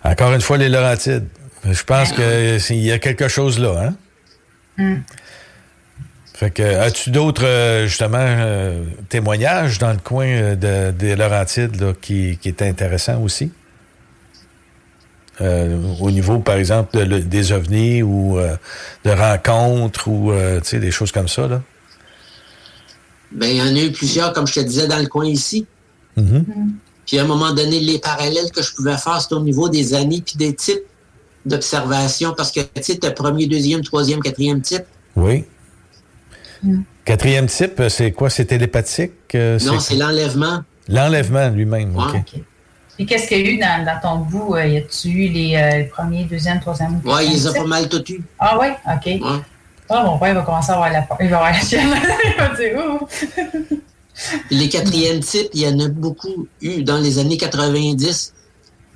Encore une fois, les Laurentides. Je pense qu'il y a quelque chose là, hein? Mm. Fait que, as-tu d'autres, justement, témoignages dans le coin des Laurentides là, qui est intéressant aussi? Au niveau, par exemple, des ovnis ou de rencontres ou, tu sais, des choses comme ça, là? Bien, il y en a eu plusieurs, comme je te disais, dans le coin ici. Mm-hmm. Puis à un moment donné, les parallèles que je pouvais faire, c'était au niveau des années puis des types d'observation. Parce que, tu sais, t'as premier, deuxième, troisième, quatrième type. Oui. Mm. Quatrième type, c'est quoi? C'est télépathique? Non, c'est l'enlèvement. L'enlèvement lui-même, ouais. OK. Puis qu'est-ce qu'il y a eu dans ton bout? Y a-tu eu les premiers, deuxième, troisième? Oui, ils ont pas mal tout eu. Ah oui? OK. Ouais. Ah, mon père va commencer à avoir la peur. Il va avoir la chienne. Il va dire ouh! Les quatrièmes types, il y en a beaucoup eu dans les années 90.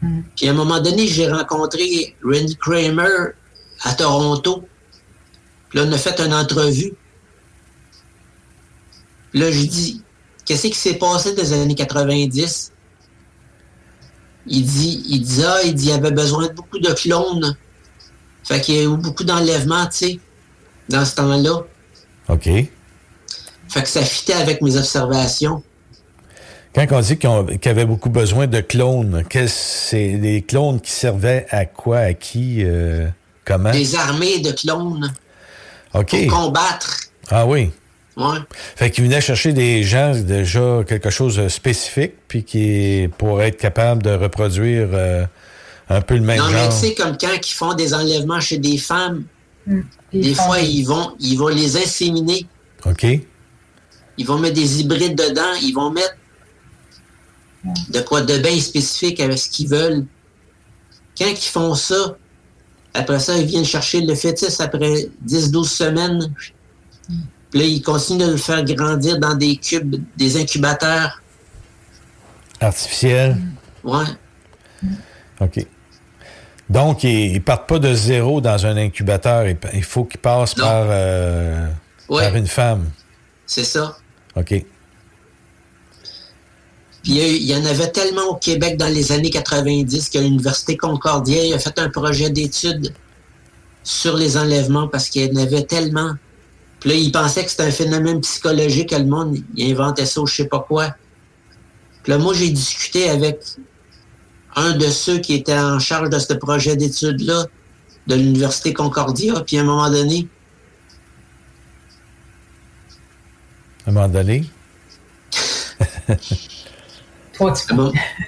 Mm. Puis à un moment donné, j'ai rencontré Randy Kramer à Toronto. Puis là, on a fait une entrevue. Puis là, je dis, qu'est-ce qui s'est passé dans les années 90? Il dit, il avait besoin de beaucoup de clones. Fait qu'il y a eu beaucoup d'enlèvements, tu sais. Dans ce temps-là. OK. Fait que ça fitait avec mes observations. Quand on dit qu'il y avait beaucoup besoin de clones, c'est les clones qui servaient à quoi, à qui, comment? Des armées de clones. OK. Pour combattre. Ah oui. Ouais. Fait qu'ils venaient chercher des gens déjà quelque chose de spécifique, puis qui pour être capable de reproduire un peu le même genre. Non, mais tu sais, comme quand ils font des enlèvements chez des femmes. Mm. Des fois, ils vont les inséminer. OK. Ils vont mettre des hybrides dedans. Ils vont mettre de quoi de bien spécifique avec ce qu'ils veulent. Quand ils font ça, après ça, ils viennent chercher le fœtus après 10-12 semaines. Puis là, ils continuent de le faire grandir dans des cubes, des incubateurs. Artificiels. Ouais. OK. Donc, ils ne partent pas de zéro dans un incubateur. Il faut qu'ils passent par une femme. C'est ça. OK. Puis, il y en avait tellement au Québec dans les années 90 que l'Université Concordia a fait un projet d'étude sur les enlèvements parce qu'il y en avait tellement. Puis là, ils pensaient que c'était un phénomène psychologique que le monde inventait ça ou je ne sais pas quoi. Puis là, moi, j'ai discuté avec... un de ceux qui était en charge de ce projet d'études-là de l'Université Concordia, puis à un moment donné... À un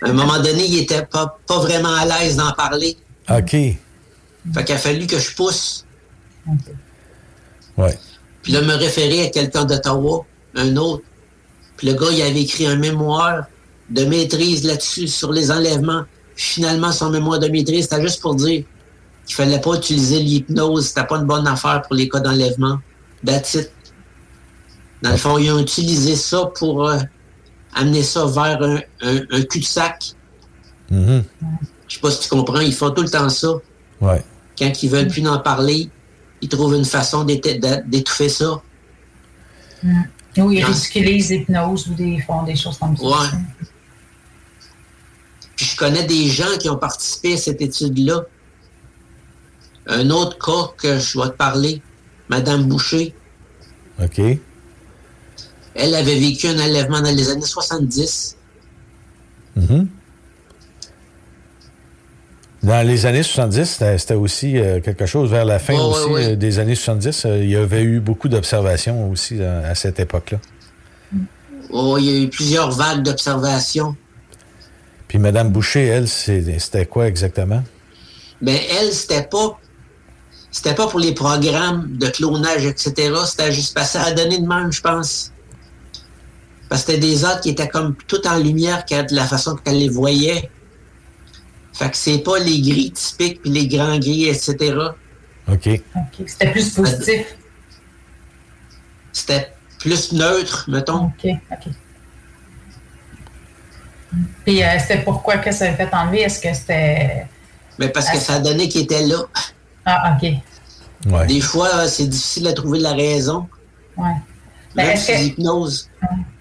moment donné, il n'était pas vraiment à l'aise d'en parler. OK. Fait qu'il a fallu que je pousse. OK. Ouais. Puis là, me référer à quelqu'un d'Ottawa, un autre. Puis le gars, il avait écrit un mémoire de maîtrise là-dessus, sur les enlèvements. Finalement, son mémoire de maîtrise, c'était juste pour dire qu'il fallait pas utiliser l'hypnose, c'était pas une bonne affaire pour les cas d'enlèvement. That's it. Dans le fond, ils ont utilisé ça pour amener ça vers un cul-de-sac. Mm-hmm. Je sais pas si tu comprends, ils font tout le temps ça. Ouais. Quand ils veulent plus en parler, ils trouvent une façon d'étouffer ça. Mm. Ou ils ridiculisent l'hypnose ou font des choses comme ça. Ouais. Puis je connais des gens qui ont participé à cette étude-là. Un autre cas que je vais te parler, Madame Boucher. OK. Elle avait vécu un enlèvement dans les années 70. Mm-hmm. Dans les années 70, c'était aussi quelque chose vers la fin des années 70. Il y avait eu beaucoup d'observations aussi à cette époque-là. Oh, il y a eu plusieurs vagues d'observations. Puis Mme Boucher, elle, c'était quoi exactement? Bien, elle, c'était pas pour les programmes de clonage, etc. C'était juste passé à donner de même, je pense. Parce que c'était des êtres qui étaient comme tout en lumière de la façon qu'elle les voyait. Fait que c'est pas les gris typiques puis les grands gris, etc. OK. C'était plus positif. C'était plus neutre, mettons. OK. Puis c'était pourquoi que ça a fait enlever? Est-ce que c'était... Mais parce que ça a donné qu'il était là. Ah, OK. Ouais. Des fois, c'est difficile à trouver la raison. Oui. Ben, l'hypnose.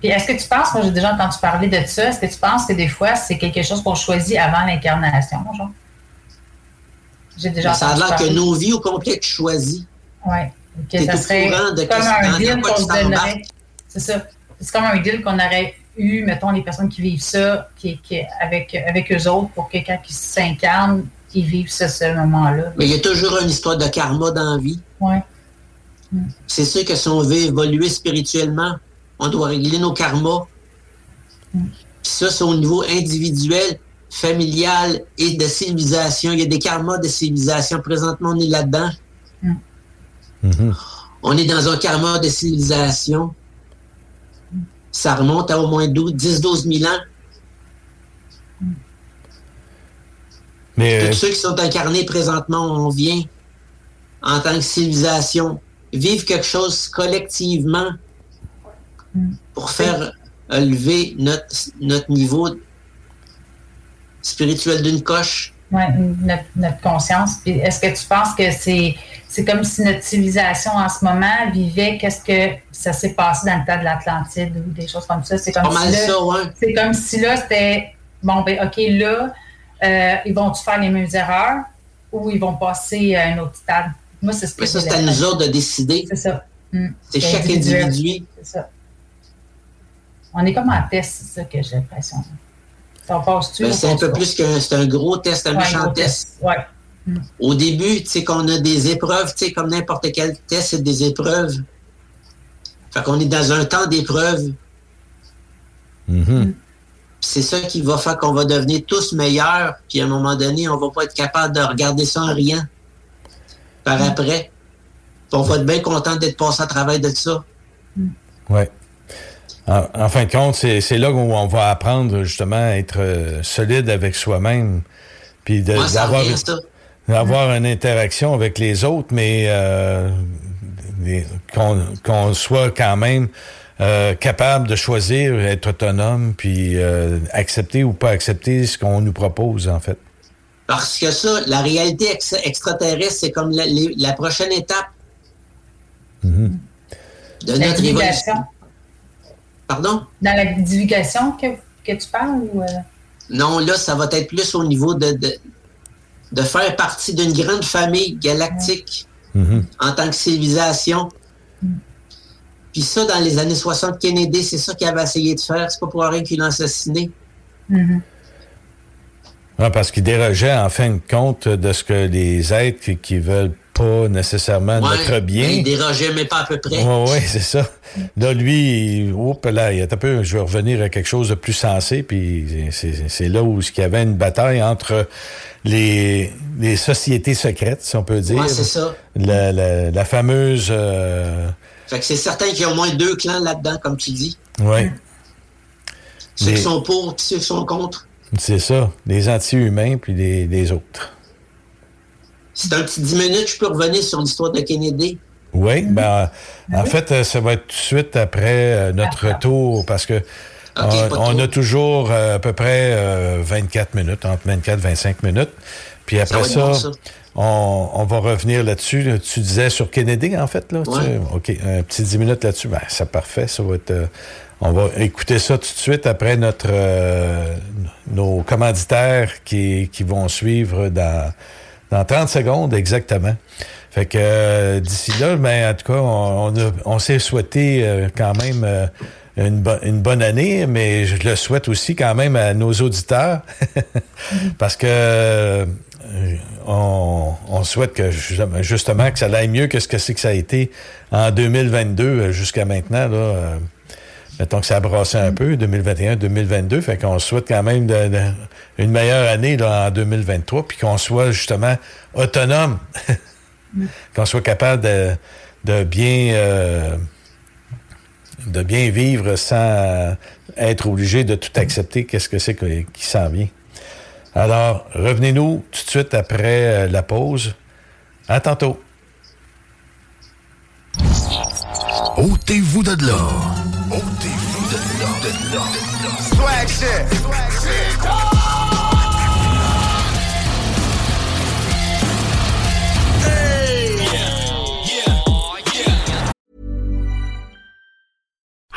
Puis est-ce que tu penses, moi j'ai déjà entendu parler de ça, est-ce que tu penses que des fois c'est quelque chose qu'on choisit avant l'incarnation, genre? J'ai déjà entendu parler. Ça a l'air que nos vies au complet tu choisis. Oui. Okay, t'es ça serait comme un deal qu'on se donnerait. C'est ça. C'est comme un deal qu'on aurait eu, mettons, les personnes qui vivent ça, qui avec eux autres, pour que quand ils s'incarnent, ils vivent ce moment-là. Mais il y a toujours une histoire de karma dans la vie. Oui. C'est sûr que si on veut évoluer spirituellement, on doit régler nos karmas. Puis ça, c'est au niveau individuel, familial et de civilisation. Il y a des karmas de civilisation. Présentement, on est là-dedans. Mm-hmm. On est dans un karma de civilisation. Ça remonte à au moins 10-12 000 ans. Mais tous ceux qui sont incarnés présentement, on vient en tant que civilisation vivre quelque chose collectivement pour faire élever notre niveau spirituel d'une coche. Oui, notre conscience. Puis est-ce que tu penses que c'est comme si notre civilisation en ce moment vivait qu'est-ce que ça s'est passé dans le temps de l'Atlantide ou des choses comme ça? C'est comme si là, ça, ouais. C'est comme si là, c'était bon, ben OK, là, ils vont-tu faire les mêmes erreurs ou ils vont passer à un autre stade? Moi, c'est ce que ça, c'est à nous autres de décider. C'est ça. C'est chaque individu. C'est ça. On est comme en test, c'est ça que j'ai l'impression. T'en penses-tu? Ben, c'est un peu plus que c'est un gros test, un méchant test. Ouais. Au début, tu sais qu'on a des épreuves, tu sais, comme n'importe quel test, c'est des épreuves. Fait qu'on est dans un temps d'épreuves. Mm-hmm. C'est ça qui va faire qu'on va devenir tous meilleurs, puis à un moment donné, on va pas être capable de regarder ça en riant. Par après. On va être bien content d'être passé à travers de ça. Oui. En fin de compte, c'est là où on va apprendre justement à être solide avec soi-même. Puis d'avoir une interaction avec les autres, mais qu'on soit quand même capable de choisir, être autonome, puis accepter ou pas accepter ce qu'on nous propose, en fait. Parce que ça, la réalité extraterrestre, c'est comme la prochaine étape de notre évolution. Pardon? Dans la divulgation que tu parles? Ou Non, là, ça va être plus au niveau de faire partie d'une grande famille galactique en tant que civilisation. Puis ça, dans les années 60, Kennedy, c'est ça qu'il avait essayé de faire. C'est pas pour rien qu'il l'a assassiné. Mm-hmm. Oui, parce qu'il dérogeait en fin de compte de ce que les êtres qui veulent pas nécessairement notre bien. Il dérogeait, mais pas à peu près. Oui, c'est ça. Là, lui, il est un peu, je vais revenir à quelque chose de plus sensé, puis c'est là où il y avait une bataille entre les sociétés secrètes, si on peut dire. Oui, c'est ça. La fameuse... Fait que c'est certain qu'il y a au moins deux clans là-dedans, comme tu dis. Oui. Ceux qui sont pour, puis ceux qui sont contre. C'est ça, des anti-humains puis des autres. C'est un petit 10 minutes, je peux revenir sur l'histoire de Kennedy. Oui, ben en fait, ça va être tout de suite après notre retour, parce que Okay, on a toujours à peu près 24 minutes, entre 24 et 25 minutes. Puis après ça, on va revenir là-dessus. Tu disais sur Kennedy, en fait. Là, ouais. OK, un petit 10 minutes là-dessus. Ben, c'est parfait. Ça va être... on va écouter ça tout de suite après notre nos commanditaires qui vont suivre dans 30 secondes exactement. Fait que d'ici là, ben, en tout cas, on s'est souhaité quand même... une bonne année, mais je le souhaite aussi quand même à nos auditeurs parce que on souhaite que justement que ça aille mieux que ce que c'est que ça a été en 2022 jusqu'à maintenant là. Mettons que ça a brassé un peu 2021, 2022, fait qu'on souhaite quand même une meilleure année là, en 2023, puis qu'on soit justement autonome, qu'on soit capable de bien vivre sans être obligé de tout accepter, qu'est-ce que c'est qui s'en vient. Alors, revenez-nous tout de suite après la pause. À tantôt. Ôtez-vous de là. Ôtez-vous de là. Swag shit. Swag shit.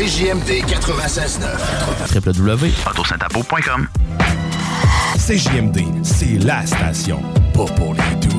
CJMD 96.9 www.autosaintapo.com. CJMD, c'est la station, pas pour les doux.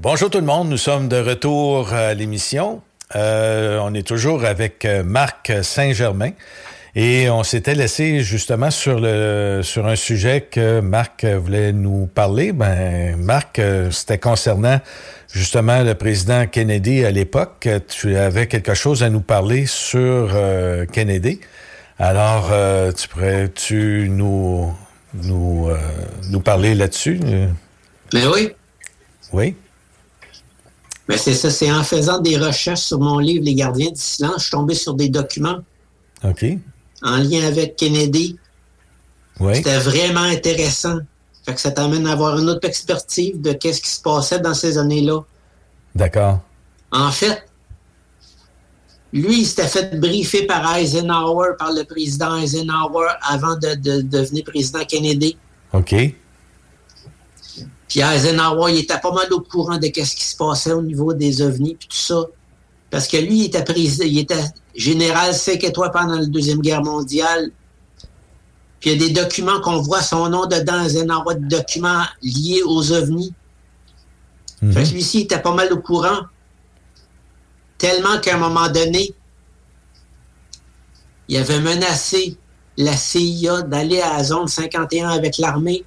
Bonjour tout le monde, nous sommes de retour à l'émission. On est toujours avec Marc Saint-Germain et on s'était laissé justement sur un sujet que Marc voulait nous parler. Ben, Marc, c'était concernant justement le président Kennedy à l'époque. Tu avais quelque chose à nous parler sur Kennedy. Alors, tu pourrais-tu nous parler là-dessus? Ben oui. Oui. Mais c'est ça, c'est en faisant des recherches sur mon livre « Les gardiens du silence », je suis tombé sur des documents en lien avec Kennedy. Oui. C'était vraiment intéressant. Fait que ça t'amène à avoir une autre perspective de qu'est-ce qui se passait dans ces années-là. D'accord. En fait, lui, il s'était fait briefer par Eisenhower, par le président Eisenhower, avant de devenir président Kennedy. OK. Puis Eisenhower, il était pas mal au courant de ce qui se passait au niveau des ovnis puis tout ça. Parce que lui, il était général 5 étoiles pendant la Deuxième Guerre mondiale. Puis il y a des documents qu'on voit son nom dedans, Eisenhower, des documents liés aux ovnis. Mm-hmm. Fait que lui-ci, il était pas mal au courant. Tellement qu'à un moment donné, il avait menacé la CIA d'aller à la zone 51 avec l'armée.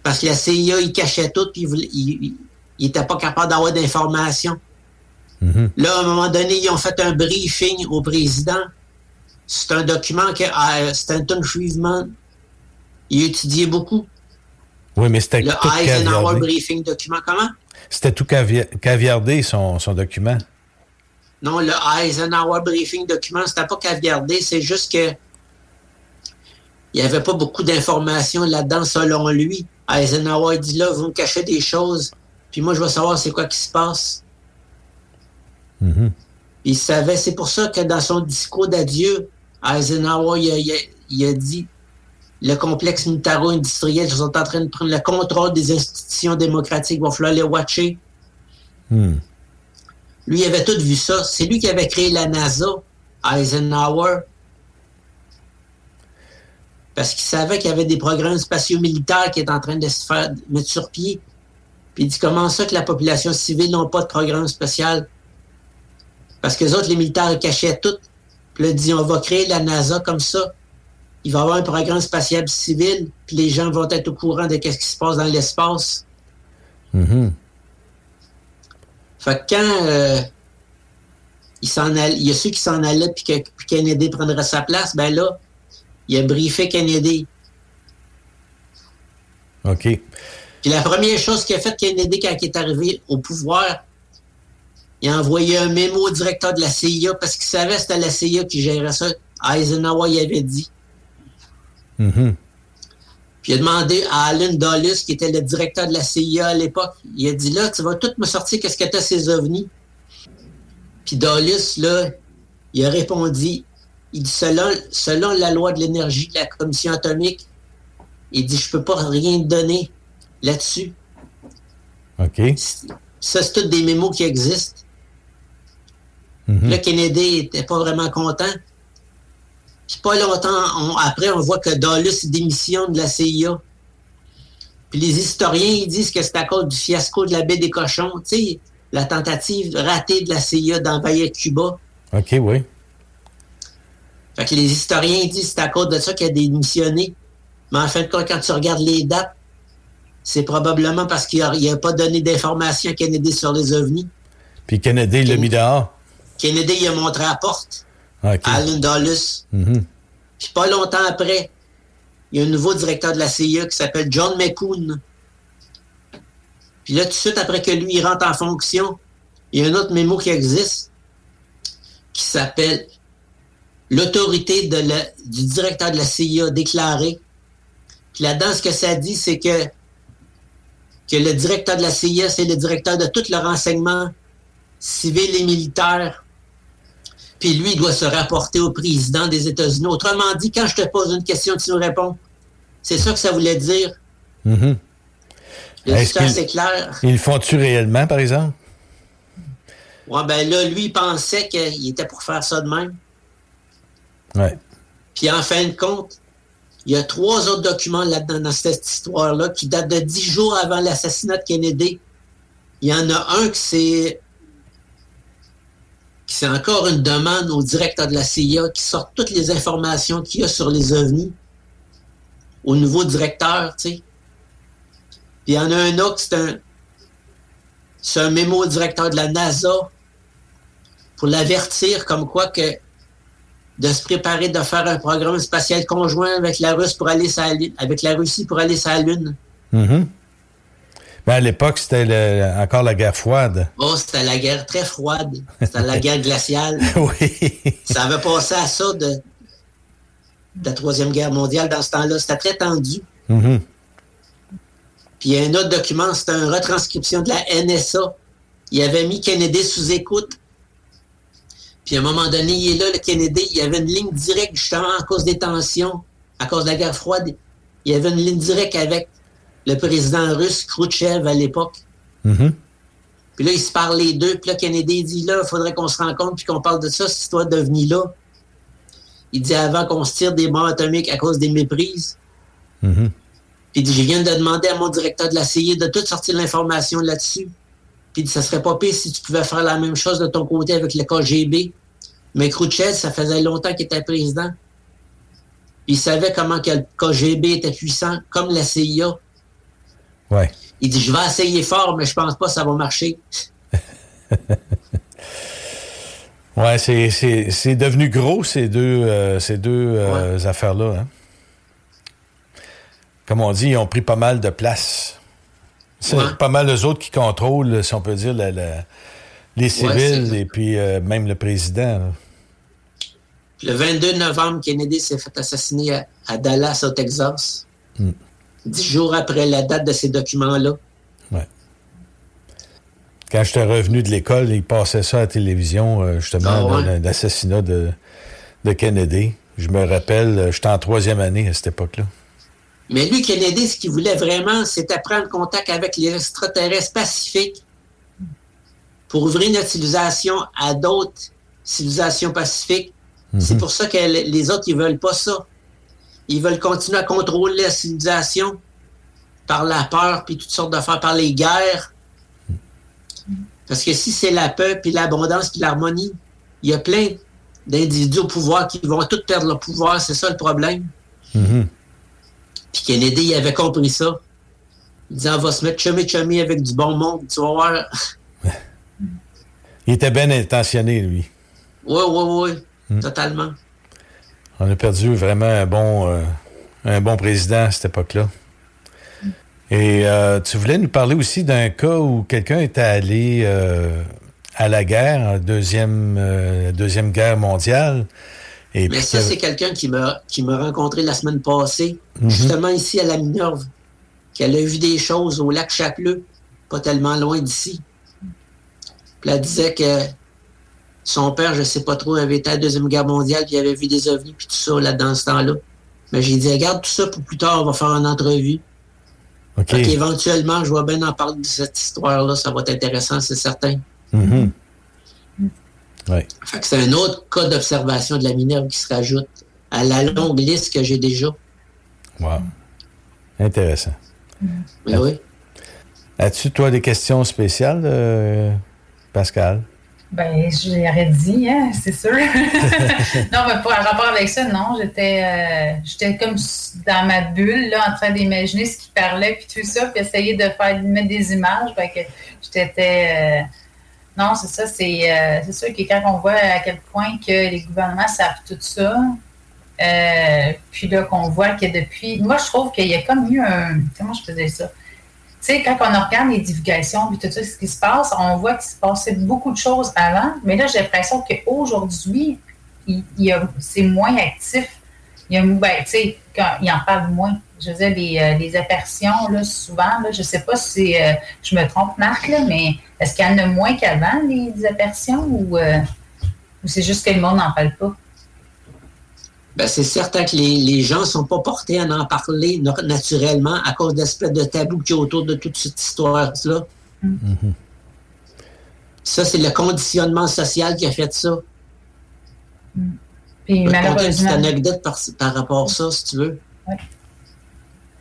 Parce que la CIA, il cachait tout, puis il n'était pas capable d'avoir d'informations. Mm-hmm. Là, à un moment donné, ils ont fait un briefing au président. C'est un document que Stanton Friedman il étudiait beaucoup. Oui, mais c'était le tout Eisenhower briefing document, comment? C'était tout caviardé, son document. Non, le Eisenhower briefing document, c'était pas caviardé, c'est juste que il n'y avait pas beaucoup d'informations là-dedans, selon lui. Eisenhower dit là, vous me cachez des choses, puis moi, je veux savoir c'est quoi qui se passe. Mm-hmm. Il savait, c'est pour ça que dans son discours d'adieu, Eisenhower il a dit le complexe militaro-industriel, ils sont en train de prendre le contrôle des institutions démocratiques, il va falloir les watcher. Mm. Lui, il avait tout vu ça. C'est lui qui avait créé la NASA, Eisenhower. Parce qu'il savait qu'il y avait des programmes spatiaux militaires qui étaient en train de se faire mettre sur pied. Puis il dit comment ça que la population civile n'a pas de programme spatial? Parce que les autres, les militaires, ils cachaient tout. Puis là, ils disaient, on va créer la NASA comme ça. Il va y avoir un programme spatial civil, puis les gens vont être au courant de ce qui se passe dans l'espace. Mm-hmm. Fait que quand il y a ceux qui s'en allaient, puis que Kennedy prendrait sa place, ben là, il a briefé Kennedy. OK. Puis la première chose qu'a faite Kennedy quand il est arrivé au pouvoir, il a envoyé un mémo au directeur de la CIA parce qu'il savait que c'était la CIA qui gérait ça. Eisenhower y avait dit. Mm-hmm. Puis il a demandé à Alan Dulles, qui était le directeur de la CIA à l'époque, il a dit là, tu vas tout me sortir qu'est-ce que t'as ces ovnis. Puis Dulles, là, il a répondu, il dit selon la loi de l'énergie de la Commission atomique, il dit je peux pas rien te donner là-dessus. OK. Ça, c'est tous des mémos qui existent. Mm-hmm. Là, Kennedy n'était pas vraiment content. Puis pas longtemps après, on voit que Dulles démissionne de la CIA. Puis les historiens, ils disent que c'est à cause du fiasco de la baie des cochons. Tu sais, la tentative ratée de la CIA d'envahir Cuba. OK, oui. Fait que les historiens ils disent que c'est à cause de ça qu'il a démissionné. Mais en fin de compte, quand tu regardes les dates, c'est probablement parce qu'il n'a pas donné d'informations à Kennedy sur les ovnis. Puis Kennedy l'a mis dehors. Kennedy, il a montré à la porte. Okay. À Alan Dulles. Mm-hmm. Puis pas longtemps après, il y a un nouveau directeur de la CIA qui s'appelle John McCoon. Puis là, tout de suite après que lui, il rentre en fonction, il y a un autre mémo qui existe qui s'appelle « L'autorité du directeur de la CIA déclarée ». Puis là-dedans, ce que ça dit, c'est que le directeur de la CIA, c'est le directeur de tout le renseignement civil et militaire. Puis lui, il doit se rapporter au président des États-Unis. Autrement dit, quand je te pose une question, tu nous réponds. C'est ça que ça voulait dire. Mm-hmm. L'histoire, c'est clair. Ils le font-tu réellement, par exemple? Oui, ben là, lui, il pensait qu'il était pour faire ça de même. Oui. Puis en fin de compte, il y a 3 autres documents là-dedans, dans cette histoire-là, qui datent de 10 jours avant l'assassinat de Kennedy. Il y en a un qui c'est encore une demande au directeur de la CIA qui sort toutes les informations qu'il y a sur les ovnis au nouveau directeur, tu sais. Puis il y en a un autre, c'est un mémo au directeur de la NASA pour l'avertir comme quoi que de se préparer de faire un programme spatial conjoint avec la Russie pour aller sur la Lune. Mm-hmm. Ben à l'époque, c'était encore la guerre froide. Oh, c'était la guerre très froide. C'était la guerre glaciale. Oui. Ça avait passé à ça de la Troisième Guerre mondiale dans ce temps-là. C'était très tendu. Mm-hmm. Puis il y a un autre document, c'était une retranscription de la NSA. Il avait mis Kennedy sous écoute. Puis à un moment donné, il est là, le Kennedy, il y avait une ligne directe justement à cause des tensions, à cause de la guerre froide. Il y avait une ligne directe avec le président russe Khrouchtchev à l'époque. Mm-hmm. Puis là, ils se parlent les deux. Puis là, Kennedy dit, là, il faudrait qu'on se rencontre puis qu'on parle de ça, cette histoire d'OVNI-là. Il dit, avant qu'on se tire des bombes atomiques à cause des méprises. Mm-hmm. Puis il dit, je viens de demander à mon directeur de la CIA de toute sortir l'information là-dessus. Puis il dit, ça serait pas pire si tu pouvais faire la même chose de ton côté avec le KGB. Mais Khrouchtchev, ça faisait longtemps qu'il était président. Il savait comment que le KGB était puissant, comme la CIA. Ouais. Il dit, je vais essayer fort, mais je pense pas que ça va marcher. Ouais, c'est devenu gros, ces deux affaires-là. Hein? Comme on dit, ils ont pris pas mal de place. C'est pas mal eux autres qui contrôlent, si on peut dire, les civils et puis même le président. Là. Le 22 novembre, Kennedy s'est fait assassiner à Dallas, au Texas. 10 jours après la date de ces documents-là. Ouais. Quand j'étais revenu de l'école, ils passaient ça à la télévision, justement, l'assassinat de Kennedy. Je me rappelle, j'étais en 3e année à cette époque-là. Mais lui, Kennedy, ce qu'il voulait vraiment, c'était prendre contact avec les extraterrestres pacifiques pour ouvrir notre civilisation à d'autres civilisations pacifiques. Mm-hmm. C'est pour ça que les autres, ils ne veulent pas ça. Ils veulent continuer à contrôler la civilisation par la peur, puis toutes sortes d'affaires, par les guerres. Parce que si c'est la paix, puis l'abondance, puis l'harmonie, il y a plein d'individus au pouvoir qui vont tous perdre leur pouvoir. C'est ça le problème. Mm-hmm. Puis Kennedy, il avait compris ça. Il disait, on va se mettre chummy avec du bon monde, tu vas voir. Il était bien intentionné, lui. Oui, totalement. On a perdu vraiment un bon président à cette époque-là. Et tu voulais nous parler aussi d'un cas où quelqu'un était allé à la guerre, Deuxième Guerre mondiale. Et mais ça, c'est quelqu'un qui m'a rencontré la semaine passée, justement ici à la Minerve, qu'elle a vu des choses au lac Chapeleux, pas tellement loin d'ici. Puis elle disait que son père, je ne sais pas trop, avait été à la Deuxième Guerre mondiale, puis il avait vu des ovnis, puis tout ça, là, dans ce temps-là. Mais j'ai dit, regarde tout ça pour plus tard, on va faire une entrevue. Okay. Donc, éventuellement, je vois bien en parler de cette histoire-là. Ça va être intéressant, c'est certain. Mm-hmm. Ouais. Fait que c'est un autre cas d'observation de la Minerve qui se rajoute à la longue liste que j'ai déjà. Wow. Intéressant. Mais oui. As-tu, toi, des questions spéciales, Pascal? Ben, je l'aurais dit, hein, c'est sûr. Non, mais pour un rapport avec ça, non, j'étais comme dans ma bulle, là, en train d'imaginer ce qu'il parlait, puis tout ça, puis essayer de mettre des images, ben, que j'étais... Non, c'est ça, c'est sûr que quand on voit à quel point que les gouvernements savent tout ça, puis là, qu'on voit que depuis... Moi, je trouve qu'il y a comme eu un... Comment je faisais ça? Tu sais, quand on regarde les divulgations et tout ça, ce qui se passe, on voit qu'il se passait beaucoup de choses avant, mais là, j'ai l'impression qu'aujourd'hui, c'est moins actif. Il en parle moins. Je veux dire, les apparitions, là, souvent, là, je ne sais pas si je me trompe, Marc, là, mais est-ce qu'il y en a moins qu'avant, les apparitions, ou c'est juste que le monde n'en parle pas? Ben, c'est certain que les gens ne sont pas portés à en parler naturellement à cause de l'espèce de tabou qui est autour de toute cette histoire-là. Mm-hmm. Ça, c'est le conditionnement social qui a fait ça. Mm. Puis, malheureusement... une petite anecdote par rapport à ça, si tu veux. Oui.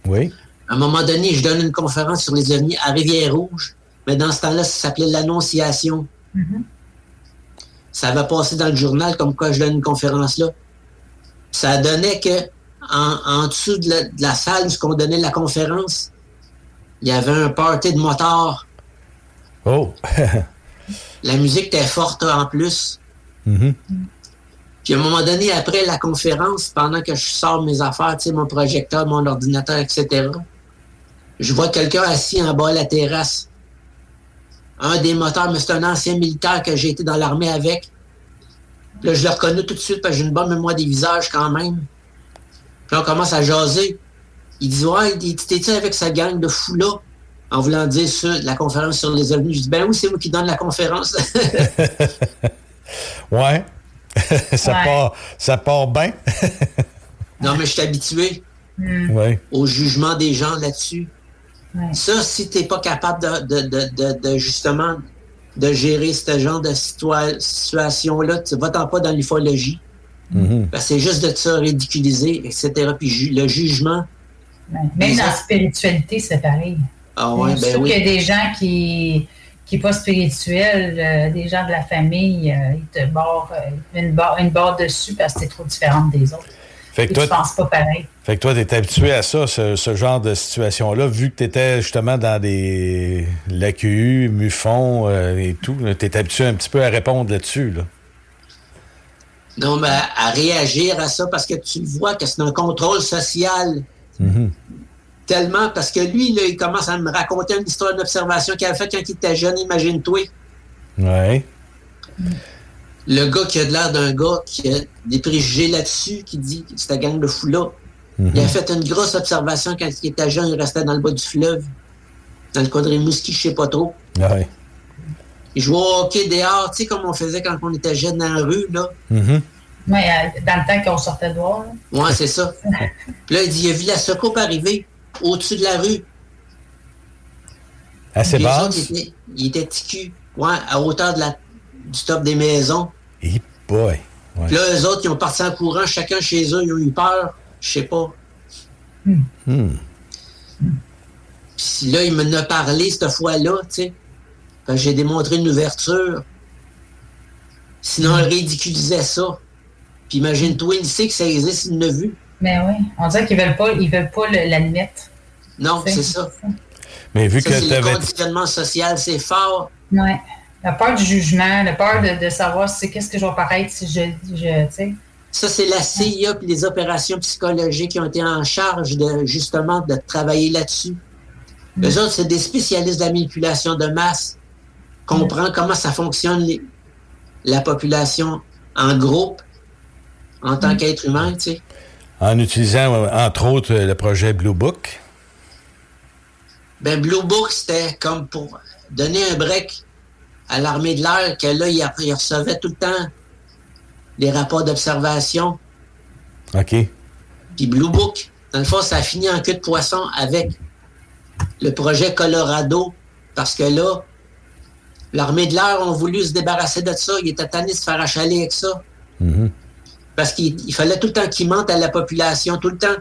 Oui. À un moment donné, je donne une conférence sur les ovnis à Rivière-Rouge, mais dans ce temps-là, ça s'appelait l'Annonciation. Mm-hmm. Ça avait passé dans le journal comme quoi je donne une conférence là. Ça donnait qu'en dessous de la salle où on donnait la conférence, il y avait un party de motards. Oh! La musique était forte en plus. Mm-hmm. Puis à un moment donné, après la conférence, pendant que je sors mes affaires, tu sais, mon projecteur, mon ordinateur, etc., je vois quelqu'un assis en bas à la terrasse. Un des motards, mais c'est un ancien militaire que j'ai été dans l'armée avec. Là, je le reconnais tout de suite parce que j'ai une bonne mémoire des visages quand même. Puis là, on commence à jaser. Il dit « Ouais, t'es-tu avec sa gang de fous-là? » En voulant dire la conférence sur les ovnis. Je dis « Ben oui, c'est moi qui donne la conférence. » Ouais. Ça part bien. Non, mais je suis habitué au jugement des gens là-dessus. Ouais. Ça, si t'es pas capable de justement... de gérer ce genre de situation-là, tu va-t'en pas dans l'ufologie. Mm-hmm. Parce que c'est juste de te ridiculiser, etc. Puis le jugement... Même dans la spiritualité, c'est pareil. Ah ouais, ben oui. Qu'il y a des gens qui ne sont pas spirituels, des gens de la famille, ils te barrent une barre dessus parce que tu es trop différente des autres. Fait que toi, tu ne penses pas pareil. Fait que toi, tu es habitué à ça, ce genre de situation-là, vu que tu étais justement dans l'AQU, MUFON et tout. Tu es habitué un petit peu à répondre là-dessus. Là. Non, mais à réagir à ça, parce que tu vois que c'est un contrôle social. Mm-hmm. Tellement, parce que lui, là, il commence à me raconter une histoire d'observation qu'il avait faite quand il était jeune, imagine-toi. Ouais. Le gars qui a de l'air d'un gars qui a des préjugés là-dessus, qui dit que c'est la gang de fous-là. Mm-hmm. Il a fait une grosse observation quand il était jeune, il restait dans le bas du fleuve, dans le coin de Rimouski, je ne sais pas trop. Ouais. Il jouait au hockey dehors, tu sais, comme on faisait quand on était jeune dans la rue, là. Mm-hmm. Oui, dans le temps qu'on sortait dehors. Oui, c'est ça. Puis là, il dit, il a vu la secoupe arriver au-dessus de la rue. Assez basse? Il était ticu, ouais, à hauteur de du top des maisons. Hey boy! Ouais. Puis là, eux autres, ils ont parti en courant, chacun chez eux, ils ont eu peur, je sais pas. Mm. Puis là, il m'en a parlé cette fois-là, tu sais. J'ai démontré une ouverture. Sinon, on ridiculisait ça. Puis imagine-toi, il sait que ça existe, il l'a vu. Mais oui, on dirait qu'ils ne veulent pas l'admettre. Non, c'est ça. Mais vu ça, que le conditionnement social, c'est fort. Oui, la peur du jugement, la peur de savoir qu'est-ce que je vais paraître si je sais. Ça, c'est la CIA et les opérations psychologiques qui ont été en charge de justement de travailler là-dessus. Mmh. Eux autres, c'est des spécialistes de la manipulation de masse. Comprendre comment ça fonctionne la population en groupe, en tant qu'être humain, tu sais. En utilisant, entre autres, le projet Blue Book. Ben, Blue Book, c'était comme pour donner un break à l'armée de l'air, que là, ils recevaient tout le temps les rapports d'observation. OK. Puis Blue Book, dans le fond, ça a fini en queue de poisson avec le projet Colorado, parce que là, l'armée de l'air ont voulu se débarrasser de ça. Ils étaient tannés de se faire achaler avec ça. Mm-hmm. Parce qu'il fallait tout le temps qu'ils mentent à la population, tout le temps.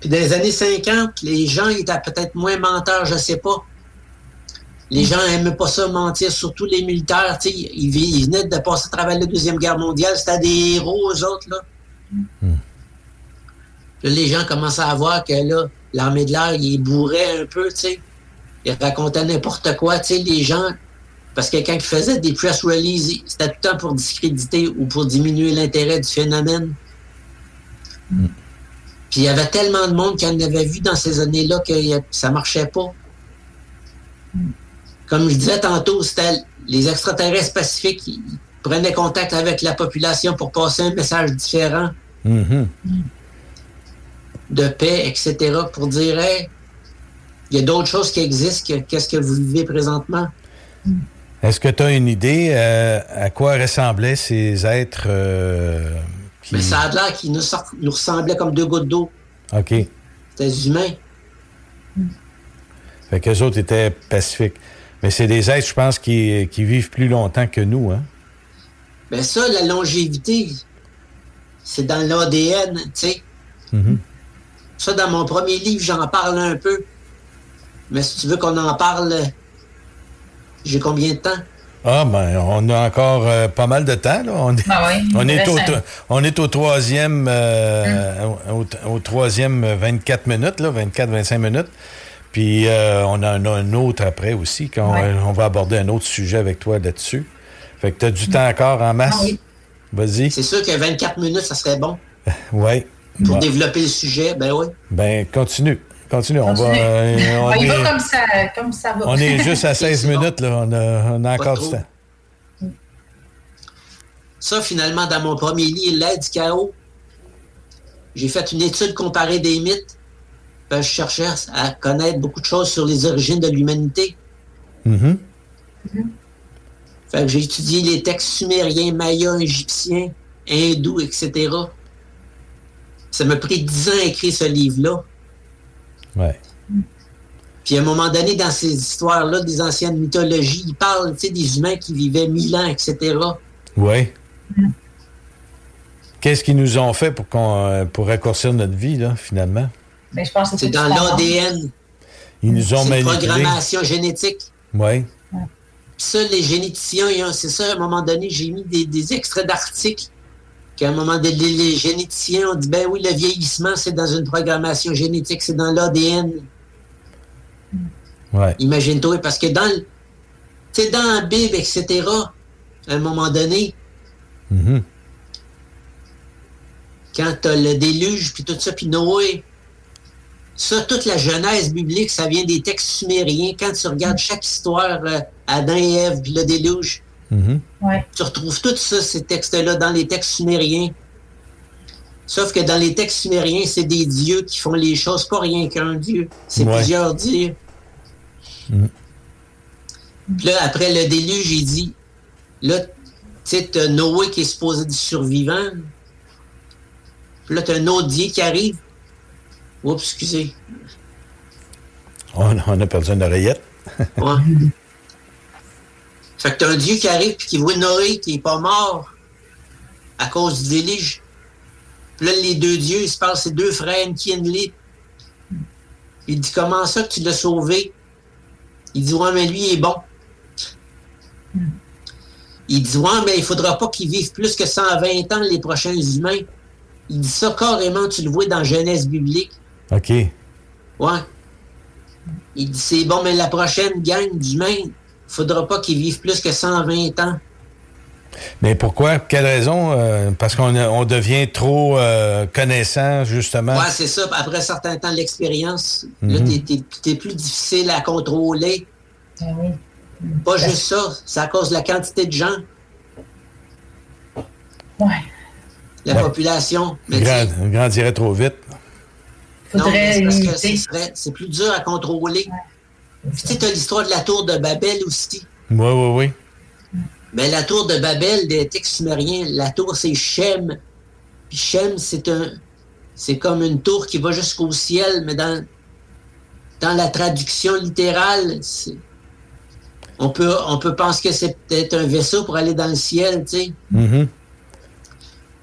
Puis dans les années 50, les gens étaient peut-être moins menteurs, je ne sais pas. Les gens n'aimaient pas ça mentir, surtout les militaires. Tu sais, ils venaient de passer à travers la Deuxième Guerre mondiale. C'était des héros, eux autres, là. Mm-hmm. Puis les gens commençaient à voir que là, l'armée de l'air, ils bourraient un peu, tu sais. Ils racontaient n'importe quoi, tu sais, les gens. Parce que quand ils faisaient des press releases, c'était tout le temps pour discréditer ou pour diminuer l'intérêt du phénomène. Mm. Puis il y avait tellement de monde qu'on avait vu dans ces années-là que ça ne marchait pas. Mm. Comme je disais tantôt, c'était les extraterrestres pacifiques qui prenaient contact avec la population pour passer un message différent de paix, etc., pour dire hey, il y a d'autres choses qui existent que qu'est-ce que vous vivez présentement. Mm. Est-ce que tu as une idée à quoi ressemblaient ces êtres qui... Mais ça a l'air qu'ils nous ressemblaient comme deux gouttes d'eau. OK. C'était des humains. Mm. Fait qu'eux autres étaient pacifiques. Mais c'est des êtres, je pense, qui vivent plus longtemps que nous, hein? Bien ça, la longévité, c'est dans l'ADN, tu sais. Mm-hmm. Ça, dans mon premier livre, j'en parle un peu. Mais si tu veux qu'on en parle... J'ai combien de temps? Ah, ben, on a encore pas mal de temps, là. On est au troisième, au troisième 24 minutes, là, 24-25 minutes. Puis, on en a un autre après aussi, on va aborder un autre sujet avec toi là-dessus. Fait que tu as du temps encore en masse. Ah, oui. Vas-y. C'est sûr que 24 minutes, ça serait bon. Oui. Pour développer le sujet, ben oui. Ben, continue. On va comme ça va. On est juste à 16 minutes, là. On a encore du temps. Ça, finalement, dans mon premier livre, L'aide du chaos, j'ai fait une étude comparée des mythes. Ben, je cherchais à connaître beaucoup de choses sur les origines de l'humanité. Mm-hmm. Mm-hmm. Fait que j'ai étudié les textes sumériens, mayas, égyptiens, hindous, etc. Ça m'a pris 10 ans à écrire ce livre-là. Ouais. Puis à un moment donné, dans ces histoires-là, des anciennes mythologies, ils parlent des humains qui vivaient 1000 ans, etc. Oui. Mm. Qu'est-ce qu'ils nous ont fait pour raccourcir notre vie, là, finalement? Mais je pense que c'est dans l'ADN. Ils nous ont manipulés. C'est une programmation génétique. Oui. Puis ça, les généticiens, c'est ça, à un moment donné, j'ai mis des extraits d'articles qu'à un moment donné, les généticiens ont dit, ben oui, le vieillissement, c'est dans une programmation génétique, c'est dans l'ADN. Ouais. Imagine-toi, parce que dans la Bible, etc., à un moment donné, quand tu as le déluge, puis tout ça, puis Noé. Ça, toute la Genèse biblique, ça vient des textes sumériens. Quand tu regardes chaque histoire, Adam et Ève, puis le déluge, tu retrouves tout ça, ces textes-là, dans les textes sumériens. Sauf que dans les textes sumériens, c'est des dieux qui font les choses, pas rien qu'un dieu. C'est plusieurs dieux. Puis là, après le déluge, il dit, là, tu sais, t'as Noé qui est supposé être survivant. Puis là, t'as un autre dieu qui arrive. Oups, excusez. On a perdu une oreillette. Fait que t'as un dieu qui arrive puis qui voit Noé qui est pas mort à cause du déluge. Puis là, les deux dieux, ils se parlent, c'est deux frères, Kindle. Il dit, comment ça que tu l'as sauvé? Il dit, ouais, mais lui, il est bon. Il dit, ouais, mais il ne faudra pas qu'il vive plus que 120 ans les prochains humains. Il dit ça carrément, tu le vois dans Genèse biblique. OK. Ouais. Il dit, c'est bon, mais la prochaine gang d'humains, il ne faudra pas qu'ils vivent plus que 120 ans. Mais pourquoi? Pour quelle raison? Parce qu'on devient trop connaissant, justement. Oui, c'est ça. Après un certain temps, l'expérience, là, t'es plus difficile à contrôler. Pas juste ça. C'est à cause de la quantité de gens. La population. On grandirait trop vite. Non, mais parce que c'est plus dur à contrôler. Tu sais, t'as l'histoire de la tour de Babel aussi. Oui. Mais la tour de Babel, des textes sumériens, la tour, c'est Shem. Puis Shem, c'est comme une tour qui va jusqu'au ciel, mais dans la traduction littérale, on peut penser que c'est peut-être un vaisseau pour aller dans le ciel, tu sais.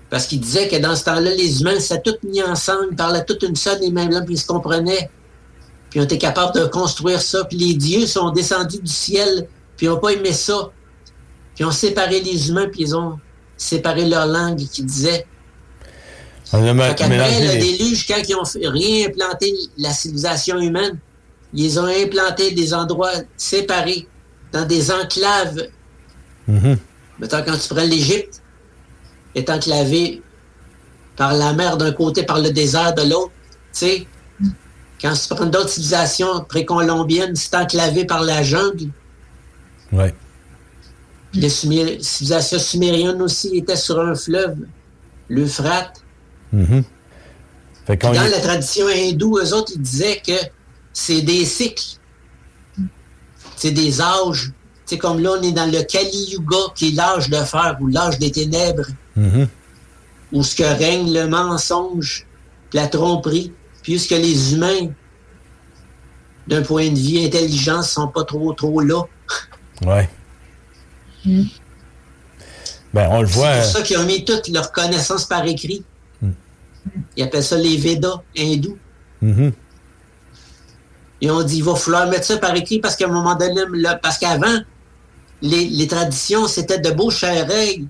Parce qu'il disait que dans ce temps-là, les humains, ça tout mis ensemble, ils parlaient toute une seule et même langue, puis ils se comprenaient. Puis on était capable de construire ça. Puis les dieux sont descendus du ciel, puis ils n'ont pas aimé ça. Ils ont séparé les humains, puis ils ont séparé leur langue, qui disait. Après le déluge, quand ils ont réimplanté la civilisation humaine, ils ont implanté des endroits séparés, dans des enclaves. Maintenant, quand tu prends l'Égypte, est enclavée par la mer d'un côté, par le désert de l'autre. Tu sais, quand tu prends d'autres civilisations précolombiennes, c'est enclavé par la jungle. Les civilisations sumériennes aussi étaient sur un fleuve, l'Euphrate. Dans la tradition hindoue, eux autres, ils disaient que c'est des cycles, c'est des âges. C'est comme là, on est dans le Kali Yuga, qui est l'âge de fer ou l'âge des ténèbres, où ce que règne le mensonge, la tromperie, puisque les humains, d'un point de vue intelligence, sont pas trop là. Ben, on le voit. C'est pour ça qu'ils ont mis toutes leurs connaissances par écrit. Ils appellent ça les Védas hindous. Ils ont dit, il va falloir mettre ça par écrit parce qu'à un moment donné, parce qu'avant, les traditions, c'était de beaux chers-règles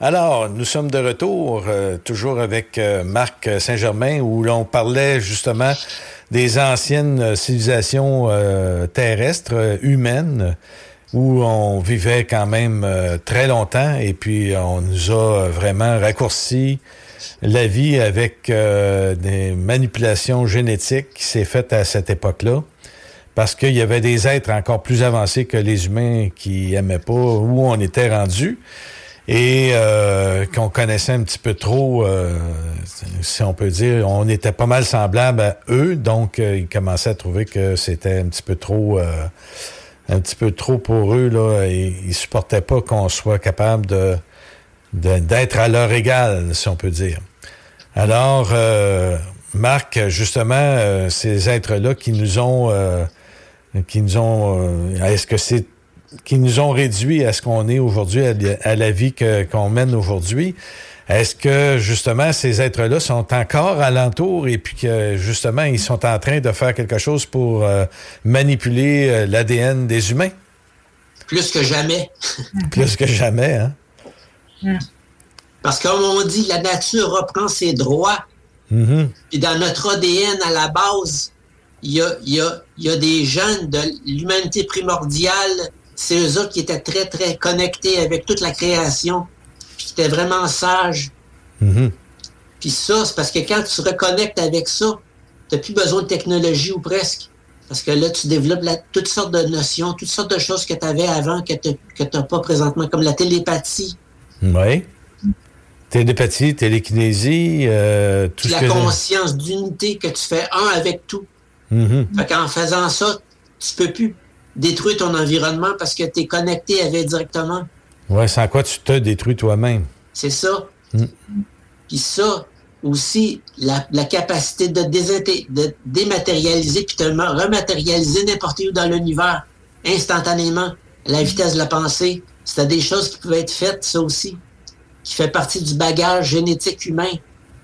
Alors, nous sommes de retour, toujours avec Marc Saint-Germain, où l'on parlait justement des anciennes civilisations terrestres, humaines, où on vivait quand même très longtemps, et puis on nous a vraiment raccourci la vie avec des manipulations génétiques qui s'est faite à cette époque-là. Parce qu'il y avait des êtres encore plus avancés que les humains qui aimaient pas où on était rendus. Et qu'on connaissait un petit peu trop, si on peut dire, on était pas mal semblables à eux, donc ils commençaient à trouver que c'était un petit peu trop pour eux là. Et ils supportaient pas qu'on soit capable d'être à leur égal, si on peut dire. Alors, Marc, justement, ces êtres-là qui nous ont réduits à ce qu'on est aujourd'hui, à la vie qu'on mène aujourd'hui. Est-ce que, justement, ces êtres-là sont encore alentour et puis que, justement, ils sont en train de faire quelque chose pour manipuler l'ADN des humains? Plus que jamais. Plus que jamais, hein? Mm. Parce que, comme on dit, la nature reprend ses droits. Mm-hmm. Puis dans notre ADN, à la base, il y a des gènes de l'humanité primordiale. C'est eux autres qui étaient très, très connectés avec toute la création, puis qui étaient vraiment sages. Mm-hmm. Puis ça, c'est parce que quand tu te reconnectes avec ça, tu n'as plus besoin de technologie ou presque. Parce que là, tu développes toutes sortes de notions, toutes sortes de choses que tu avais avant, que tu n'as pas présentement, comme la télépathie. Oui. Télépathie, télékinésie, tout ça. La conscience d'unité que tu fais un avec tout. Mm-hmm. Fait qu'en faisant ça, tu peux plus détruire ton environnement parce que tu es connecté avec directement. Oui, sans quoi tu te détruis toi-même. C'est ça. Mm. Puis ça, aussi, la capacité de dématérialiser puis de rematérialiser n'importe où dans l'univers, instantanément, à la vitesse de la pensée, c'était des choses qui pouvaient être faites, ça aussi, qui fait partie du bagage génétique humain,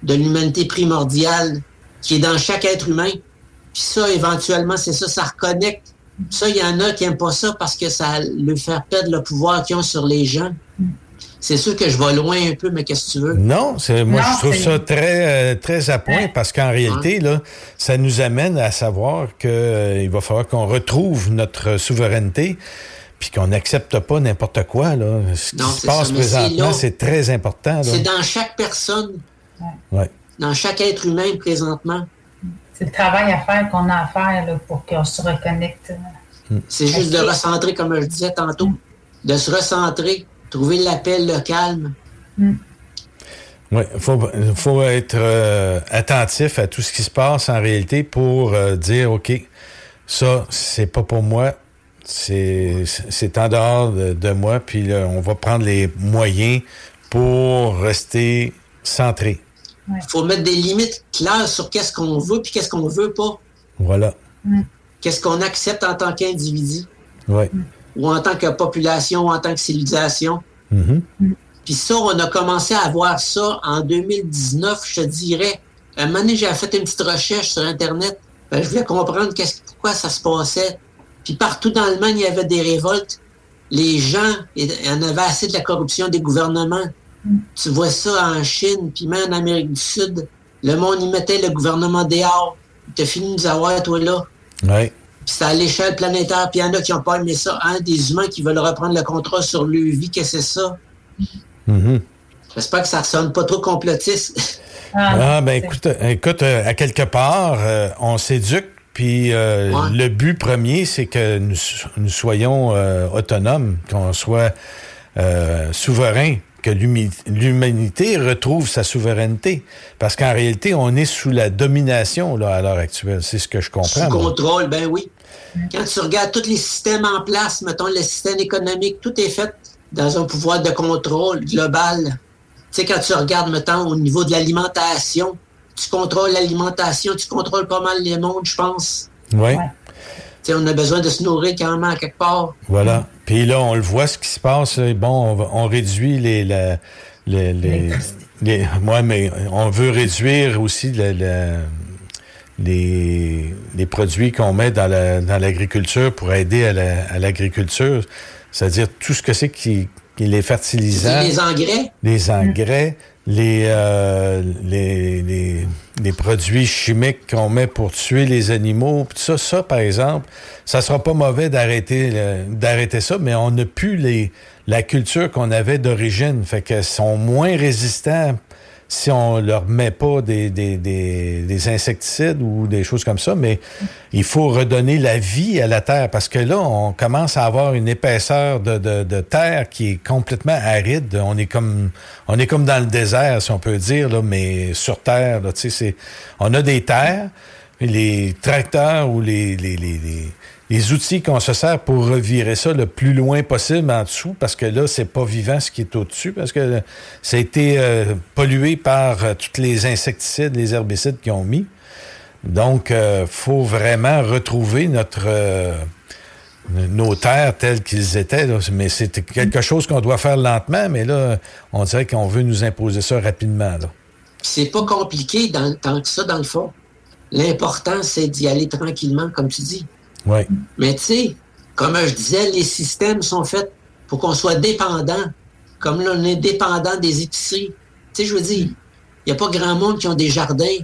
de l'humanité primordiale, qui est dans chaque être humain. Puis ça, éventuellement, c'est ça, ça reconnecte. Ça, il y en a qui n'aiment pas ça parce que ça leur fait perdre le pouvoir qu'ils ont sur les gens. C'est sûr que je vais loin un peu, mais qu'est-ce que tu veux? Non, je trouve ça très, très à point parce qu'en réalité, là, ça nous amène à savoir qu'il va falloir qu'on retrouve notre souveraineté puis qu'on n'accepte pas n'importe quoi. Là. Ce qui se passe présentement, c'est très important. Là. C'est dans chaque personne, dans chaque être humain présentement. C'est le travail à faire qu'on a à faire là, pour qu'on se reconnecte. C'est juste de recentrer, comme je disais tantôt, de se recentrer, trouver l'appel, le calme. Oui, il faut être attentif à tout ce qui se passe en réalité pour dire, OK, ça, c'est pas pour moi, c'est en dehors de moi, puis là, on va prendre les moyens pour rester centré. Il faut mettre des limites claires sur qu'est-ce qu'on veut puis qu'est-ce qu'on veut pas. Voilà. Qu'est-ce qu'on accepte en tant qu'individu. Oui. Ou en tant que population, ou en tant que civilisation. Mm-hmm. Puis ça, on a commencé à voir ça en 2019, je te dirais. Un moment donné, j'avais fait une petite recherche sur Internet. Ben, je voulais comprendre pourquoi ça se passait. Puis partout dans le monde, il y avait des révoltes. Les gens, il y en avait assez de la corruption des gouvernements. Tu vois ça en Chine, puis même en Amérique du Sud. Le monde y mettait le gouvernement dehors. T'as fini de nous avoir, toi, là. Oui. Puis c'est à l'échelle planétaire. Puis il y en a qui n'ont pas aimé ça. Hein? Des humains qui veulent reprendre le contrôle sur leur vie. Qu'est-ce que c'est ça? Mm-hmm. J'espère que ça ne sonne pas trop complotiste. Écoute, à quelque part, on s'éduque. Puis le but premier, c'est que nous soyons autonomes, qu'on soit souverains. Que l'humanité retrouve sa souveraineté. Parce qu'en réalité, on est sous la domination là, à l'heure actuelle. C'est ce que je comprends. Sous contrôle, ben oui. Quand tu regardes tous les systèmes en place, mettons le système économique, tout est fait dans un pouvoir de contrôle global. Tu sais, quand tu regardes, mettons, au niveau de l'alimentation, tu contrôles l'alimentation, tu contrôles pas mal les mondes, je pense. Oui. T'sais, on a besoin de se nourrir quand même à quelque part. Voilà. Puis là, on le voit, ce qui se passe. Bon, on réduit mais on veut réduire aussi les produits qu'on met dans l'agriculture pour aider à l'agriculture. C'est-à-dire tout ce que c'est qui les fertilisants. Les engrais. Les produits chimiques qu'on met pour tuer les animaux, tout ça, par exemple, ça sera pas mauvais d'arrêter ça, mais on n'a plus la culture qu'on avait d'origine. Fait qu'elles sont moins résistantes si on leur met pas des insecticides ou des choses comme ça, mais il faut redonner la vie à la terre, parce que là, on commence à avoir une épaisseur de terre qui est complètement aride. On est comme dans le désert, si on peut dire, là, mais sur terre, là, tu sais, on a des terres, les tracteurs ou les outils qu'on se sert pour revirer ça le plus loin possible en dessous, parce que là, c'est pas vivant ce qui est au-dessus, parce que ça a été pollué par tous les insecticides, les herbicides qu'ils ont mis. Donc, faut vraiment retrouver nos terres telles qu'ils étaient. Là. Mais c'est quelque chose qu'on doit faire lentement, mais là, on dirait qu'on veut nous imposer ça rapidement. Là. C'est pas compliqué tant que ça, dans le fond. L'important, c'est d'y aller tranquillement, comme tu dis. Oui. Mais tu sais, comme je disais, les systèmes sont faits pour qu'on soit dépendant. Comme là, on est dépendant des épiceries. Tu sais, je veux dire, il n'y a pas grand monde qui ont des jardins.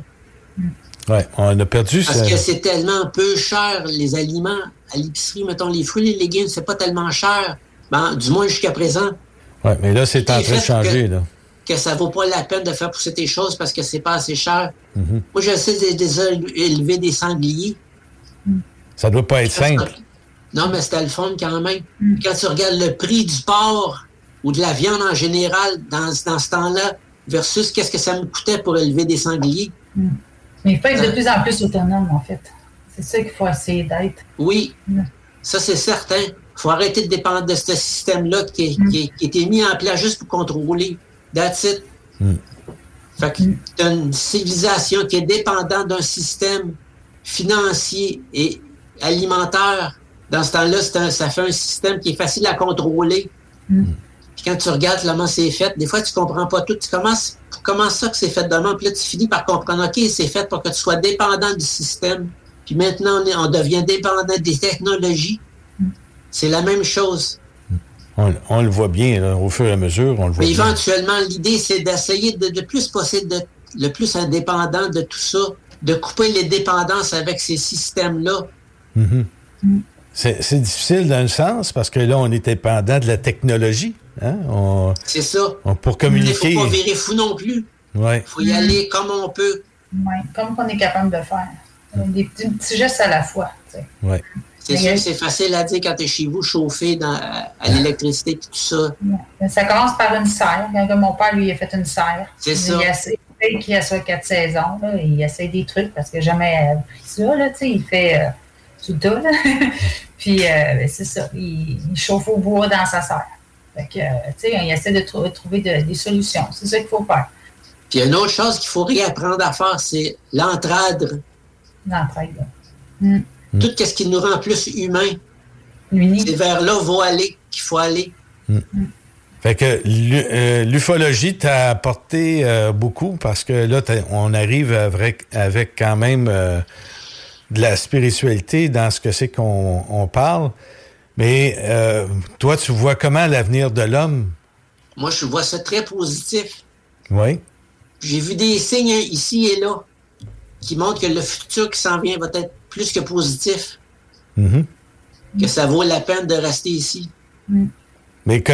Oui, on a perdu ça. Parce que c'est tellement peu cher, les aliments à l'épicerie. Mettons, les fruits, les légumes, c'est pas tellement cher. Ben, du moins, jusqu'à présent. Oui, mais là, c'est en train de changer, là. Que ça vaut pas la peine de faire pousser tes choses parce que c'est pas assez cher. Mm-hmm. Moi, j'essaie d'élever des sangliers. Ça doit pas être simple. Non, mais c'était le fun quand même. Quand tu regardes le prix du porc ou de la viande en général dans ce temps-là, versus qu'est-ce que ça me coûtait pour élever des sangliers. Mmh. Mais il faut être de plus en plus autonome, en fait. C'est ça qu'il faut essayer d'être. Oui, ça c'est certain. Il faut arrêter de dépendre de ce système-là qui a été mis en place juste pour contrôler. That's it. Mm. Fait que t'as une civilisation qui est dépendante d'un système financier et alimentaire. Dans ce temps-là, ça fait un système qui est facile à contrôler. Mm. Puis quand tu regardes comment c'est fait, des fois tu ne comprends pas tout. Tu commences, comment ça que c'est fait demain? Puis là, tu finis par comprendre, OK, c'est fait pour que tu sois dépendant du système. Puis maintenant, on devient dépendant des technologies. C'est la même chose. On le voit bien, là, au fur et à mesure, on le voit bien. Éventuellement, l'idée, c'est d'essayer de plus possible d'être le plus indépendant de tout ça, de couper les dépendances avec ces systèmes-là. Mm-hmm. Mm. C'est difficile d'un sens, parce que là, on est dépendant de la technologie. Hein? C'est ça. Pour communiquer. Il ne faut pas virer fou non plus. Ouais. Il faut y aller comme on peut. Ouais, comme on est capable de faire. Des petits gestes à la fois. Tu sais. Ouais. C'est sûr que c'est facile à dire quand tu es chez vous, chauffé à l'électricité et tout ça. Ouais. Ça commence par une serre. Quand mon père, lui, a fait une serre. C'est ça. Il essaie qu'il a soit 4 saisons. Là, il essaie des trucs parce qu'il n'a jamais appris ça. Là, il fait tout le temps. Puis c'est ça. Il chauffe au bois dans sa serre. Il essaie de trouver des solutions. C'est ça qu'il faut faire. Puis une autre chose qu'il faut réapprendre à faire, c'est l'entraide. L'entraide. Mm. Tout ce qui nous rend plus humains, c'est vers là va aller qu'il faut aller. Mm. Mm. Fait que l'ufologie t'a apporté beaucoup parce que là, on arrive avec quand même de la spiritualité dans ce que c'est qu'on parle. Mais toi, tu vois comment l'avenir de l'homme? Moi, je vois ça très positif. Oui. J'ai vu des signes ici et là qui montrent que le futur qui s'en vient va être plus que positif. Mm-hmm. Que ça vaut la peine de rester ici. Mm. Mais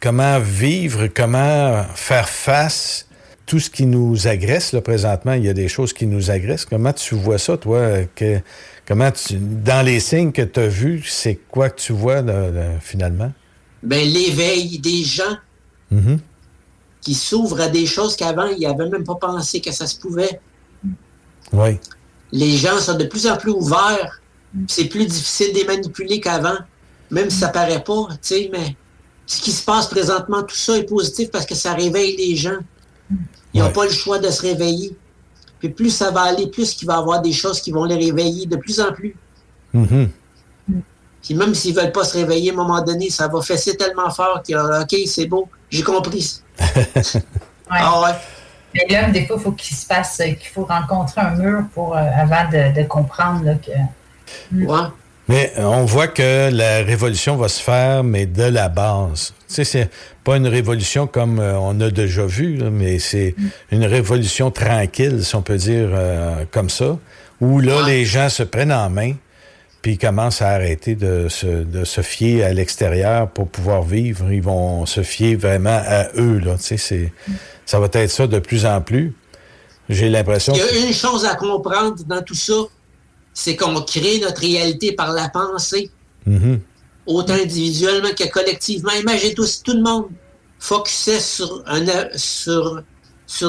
comment vivre, comment faire face à tout ce qui nous agresse, là, présentement? Il y a des choses qui nous agressent. Comment tu vois ça, toi? Dans les signes que tu as vus, c'est quoi que tu vois, là, finalement? Bien, l'éveil des gens qui s'ouvrent à des choses qu'avant, ils n'avaient même pas pensé que ça se pouvait. Oui. Les gens sont de plus en plus ouverts. C'est plus difficile de les manipuler qu'avant, même si ça paraît pas, tu sais, mais ce qui se passe présentement, tout ça est positif parce que ça réveille les gens. Ils n'ont pas le choix de se réveiller. Puis plus ça va aller, plus il va y avoir des choses qui vont les réveiller de plus en plus. Mm-hmm. Puis même s'ils ne veulent pas se réveiller, à un moment donné, ça va fesser tellement fort qu'ils disent « OK, c'est beau, j'ai compris. » Ah ouais. Mais l'homme, des fois, il faut qu'il faut rencontrer un mur avant de comprendre. Là, que... Ouais. Mais on voit que la révolution va se faire, mais de la base. Tu sais, c'est pas une révolution comme on a déjà vu, là, mais c'est une révolution tranquille, si on peut dire comme ça, où là, les gens se prennent en main puis commencent à arrêter de se fier à l'extérieur pour pouvoir vivre. Ils vont se fier vraiment à eux, là. Tu sais, ça va être ça de plus en plus. J'ai l'impression... Il y a une chose à comprendre dans tout ça, c'est qu'on crée notre réalité par la pensée. Mm-hmm. Autant individuellement que collectivement. Imaginez tout le monde focusait sur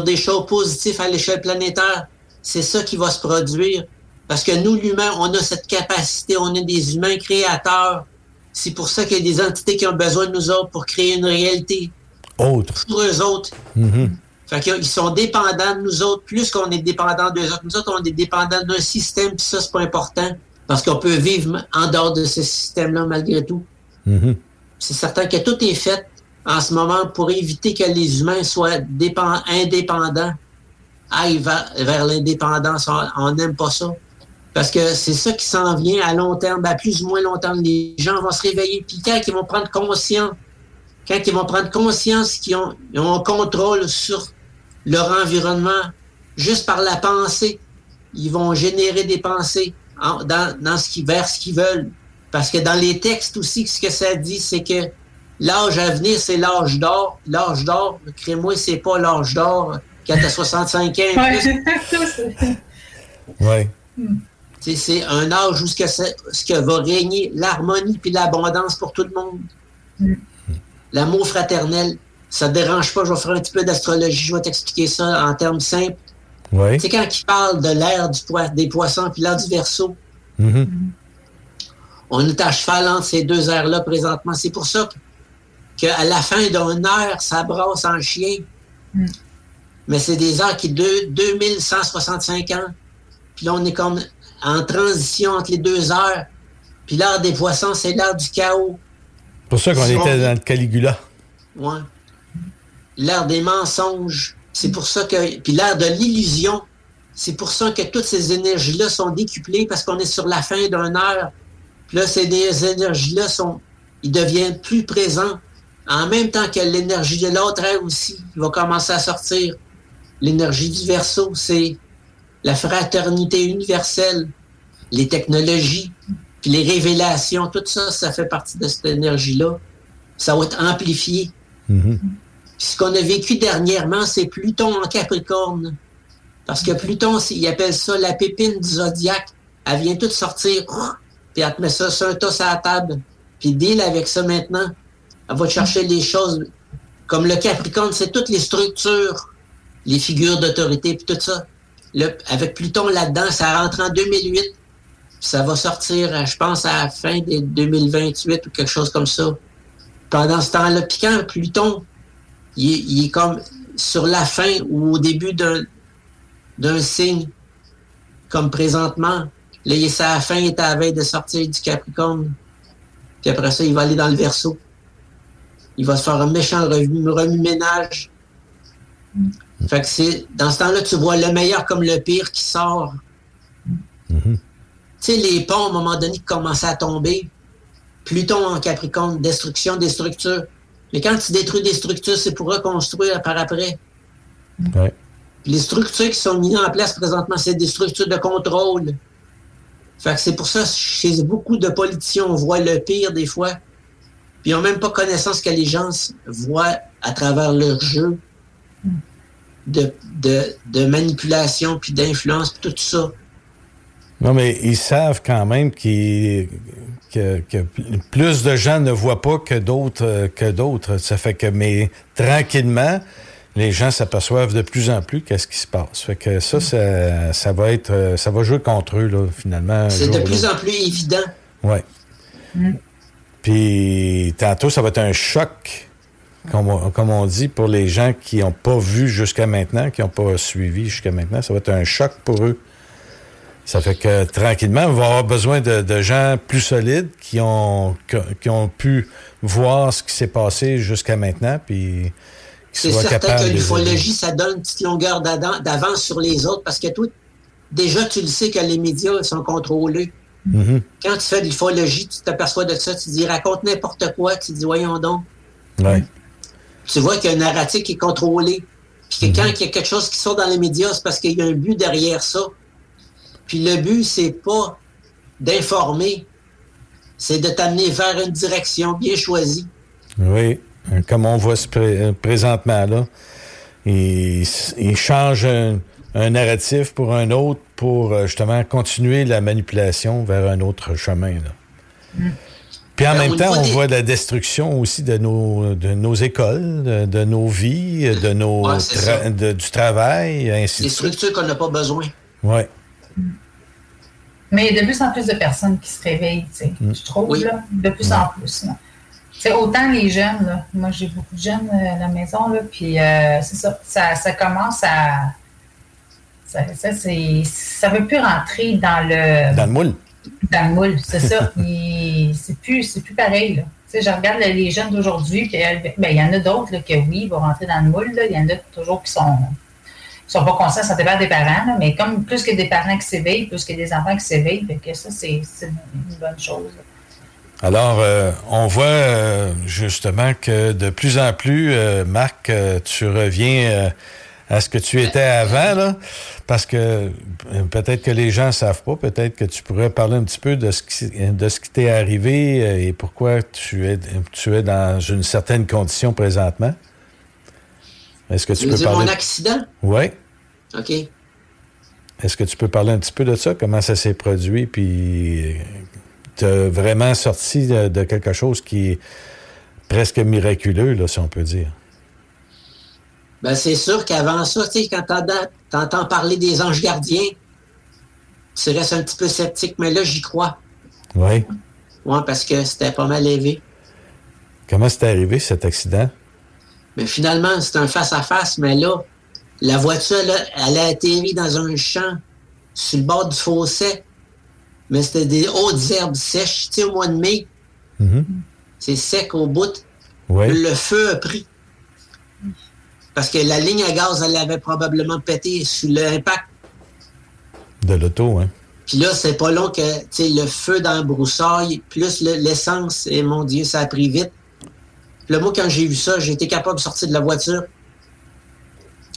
des choses positives à l'échelle planétaire. C'est ça qui va se produire. Parce que nous, l'humain, on a cette capacité, on est des humains créateurs. C'est pour ça qu'il y a des entités qui ont besoin de nous autres pour créer une réalité pour eux autres. Mm-hmm. Fait qu'ils sont dépendants de nous autres, plus qu'on est dépendants d'eux autres. Nous autres, on est dépendants d'un système, puis ça, c'est pas important, parce qu'on peut vivre en dehors de ce système-là, malgré tout. Mm-hmm. C'est certain que tout est fait en ce moment pour éviter que les humains soient indépendants, aillent vers l'indépendance. On n'aime pas ça. Parce que c'est ça qui s'en vient à long terme. À plus ou moins long terme, les gens vont se réveiller. Puis quand ils vont prendre conscience, qu'ils ont contrôle sur leur environnement, juste par la pensée, ils vont générer des pensées vers ce qu'ils veulent. Parce que dans les textes aussi, ce que ça dit, c'est que l'âge à venir, c'est l'âge d'or. L'âge d'or, crée-moi, c'est pas l'âge d'or quand t'as 65 ans. Oui. C'est un âge où ce que va régner l'harmonie puis l'abondance pour tout le monde. L'amour fraternel, ça te dérange pas, je vais faire un petit peu d'astrologie, je vais t'expliquer ça en termes simples. Oui. Tu sais, quand il parle de l'ère des poissons puis l'ère du Verseau, mm-hmm. on est à cheval entre ces deux ères-là présentement. C'est pour ça qu'à la fin d'un heure, ça brasse en chien. Mm. Mais c'est des heures qui 2165 ans. Puis là, on est comme en transition entre les deux heures. Puis l'heure des poissons, c'est l'heure du chaos. C'est pour ça qu'on était dans le Caligula. Oui. L'heure des mensonges. C'est pour ça que... Puis l'ère de l'illusion. C'est pour ça que toutes ces énergies-là sont décuplées parce qu'on est sur la fin d'une heure. Puis là, ces énergies-là ils deviennent plus présents. En même temps que l'énergie de l'autre ère aussi va commencer à sortir. L'énergie du Verseau, c'est la fraternité universelle, les technologies, puis les révélations, tout ça, ça fait partie de cette énergie-là. Ça va être amplifié. Mm-hmm. Ce qu'on a vécu dernièrement, c'est Pluton en Capricorne. Parce que Pluton, il appelle ça la pépine du zodiaque. Elle vient toute sortir, puis elle te met ça sur un tas à la table, puis deal avec ça maintenant. Elle va chercher les choses. Comme le Capricorne, c'est toutes les structures, les figures d'autorité, puis tout ça. Avec Pluton là-dedans, ça rentre en 2008. Ça va sortir, je pense, à la fin des 2028 ou quelque chose comme ça. Pendant ce temps-là, puis quand Pluton, il est comme sur la fin ou au début d'un signe, comme présentement, là, il est à la fin, il est à la veille de sortir du Capricorne. Puis après ça, il va aller dans le Verseau. Il va se faire un méchant remue-ménage. Fait que dans ce temps-là, tu vois le meilleur comme le pire qui sort. Mm-hmm. Tu sais, les ponts, à un moment donné, qui commençaient à tomber. Pluton en Capricorne, destruction des structures. Mais quand tu détruis des structures, c'est pour reconstruire par après. Mm-hmm. Les structures qui sont mises en place présentement, c'est des structures de contrôle. Fait que c'est pour ça, chez beaucoup de politiciens, on voit le pire des fois. Puis ils n'ont même pas connaissance que les gens voient à travers leur jeu de manipulation, puis d'influence, puis tout ça. Non, mais ils savent quand même que plus de gens ne voient pas que d'autres. Ça fait que, mais tranquillement, les gens s'aperçoivent de plus en plus qu'est-ce qui se passe. Fait que ça va jouer contre eux, là, finalement. C'est de plus en plus évident. Oui. Mm. Puis, tantôt, ça va être un choc, comme on dit, pour les gens qui n'ont pas vu jusqu'à maintenant, qui n'ont pas suivi jusqu'à maintenant. Ça va être un choc pour eux. Ça fait que, tranquillement, on va avoir besoin de gens plus solides qui ont pu voir ce qui s'est passé jusqu'à maintenant, puis qui soient capables de... C'est certain que l'ufologie, ça donne une petite longueur d'avance sur les autres, parce que toi, déjà, tu le sais que les médias sont contrôlés. Mm-hmm. Quand tu fais de l'ufologie, tu t'aperçois de ça, tu dis raconte n'importe quoi, tu dis voyons donc. Ouais. Tu vois qu'il y a un narratif qui est contrôlé. Puis que quand il y a quelque chose qui sort dans les médias, c'est parce qu'il y a un but derrière ça. Puis le but, c'est pas d'informer, c'est de t'amener vers une direction bien choisie. Oui, comme on voit présentement là, il change un narratif pour un autre pour, justement, continuer la manipulation vers un autre chemin. Là. Mm. Puis en même temps, on voit la destruction aussi de nos écoles, de nos vies, de nos du travail, ainsi de suite. Des structures qu'on n'a pas besoin. Oui. Mm. Mais de plus en plus de personnes qui se réveillent, tu sais, je trouve, là, de plus en plus. Là. C'est autant les jeunes, là. Moi, j'ai beaucoup de jeunes à la maison, là, puis c'est ça, ça commence à... Ça ne veut plus rentrer dans le moule. Dans le moule, c'est ça. C'est plus pareil. Là. Tu sais, je regarde les jeunes d'aujourd'hui, il y en a d'autres là, que oui, ils vont rentrer dans le moule. Il y en a toujours qui sont pas conscients, ça dépend des parents. Là, mais comme plus que des parents qui s'éveillent, plus que des enfants qui s'éveillent, que ça, c'est une bonne chose. Là. Alors, on voit justement que de plus en plus, Marc, tu reviens... à ce que tu étais avant, là, parce que peut-être que les gens ne savent pas, peut-être que tu pourrais parler un petit peu de ce qui t'est arrivé et pourquoi tu es dans une certaine condition présentement. Est-ce que tu peux parler... mon accident? Oui. OK. Est-ce que tu peux parler un petit peu de ça, comment ça s'est produit, puis t'as vraiment sorti de quelque chose qui est presque miraculeux, là, si on peut dire. Ben, c'est sûr qu'avant ça, tu sais, quand t'entends parler des anges gardiens, tu restes un petit peu sceptique, mais là, j'y crois. Oui. Oui, parce que c'était pas mal élevé. Comment c'est arrivé, cet accident? Ben, finalement, c'était un face-à-face, mais là, la voiture, là, elle a atterri dans un champ sur le bord du fossé, mais c'était des hautes herbes sèches, tu sais, au mois de mai. Mm-hmm. C'est sec au bout. Ouais. Le feu a pris. Parce que la ligne à gaz, elle avait probablement pété sous l'impact. De l'auto, hein. Puis là, c'est pas long que, tu sais, le feu dans le broussaille, plus l'essence, et mon Dieu, ça a pris vite. Puis là, moi, quand j'ai vu ça, j'ai été capable de sortir de la voiture.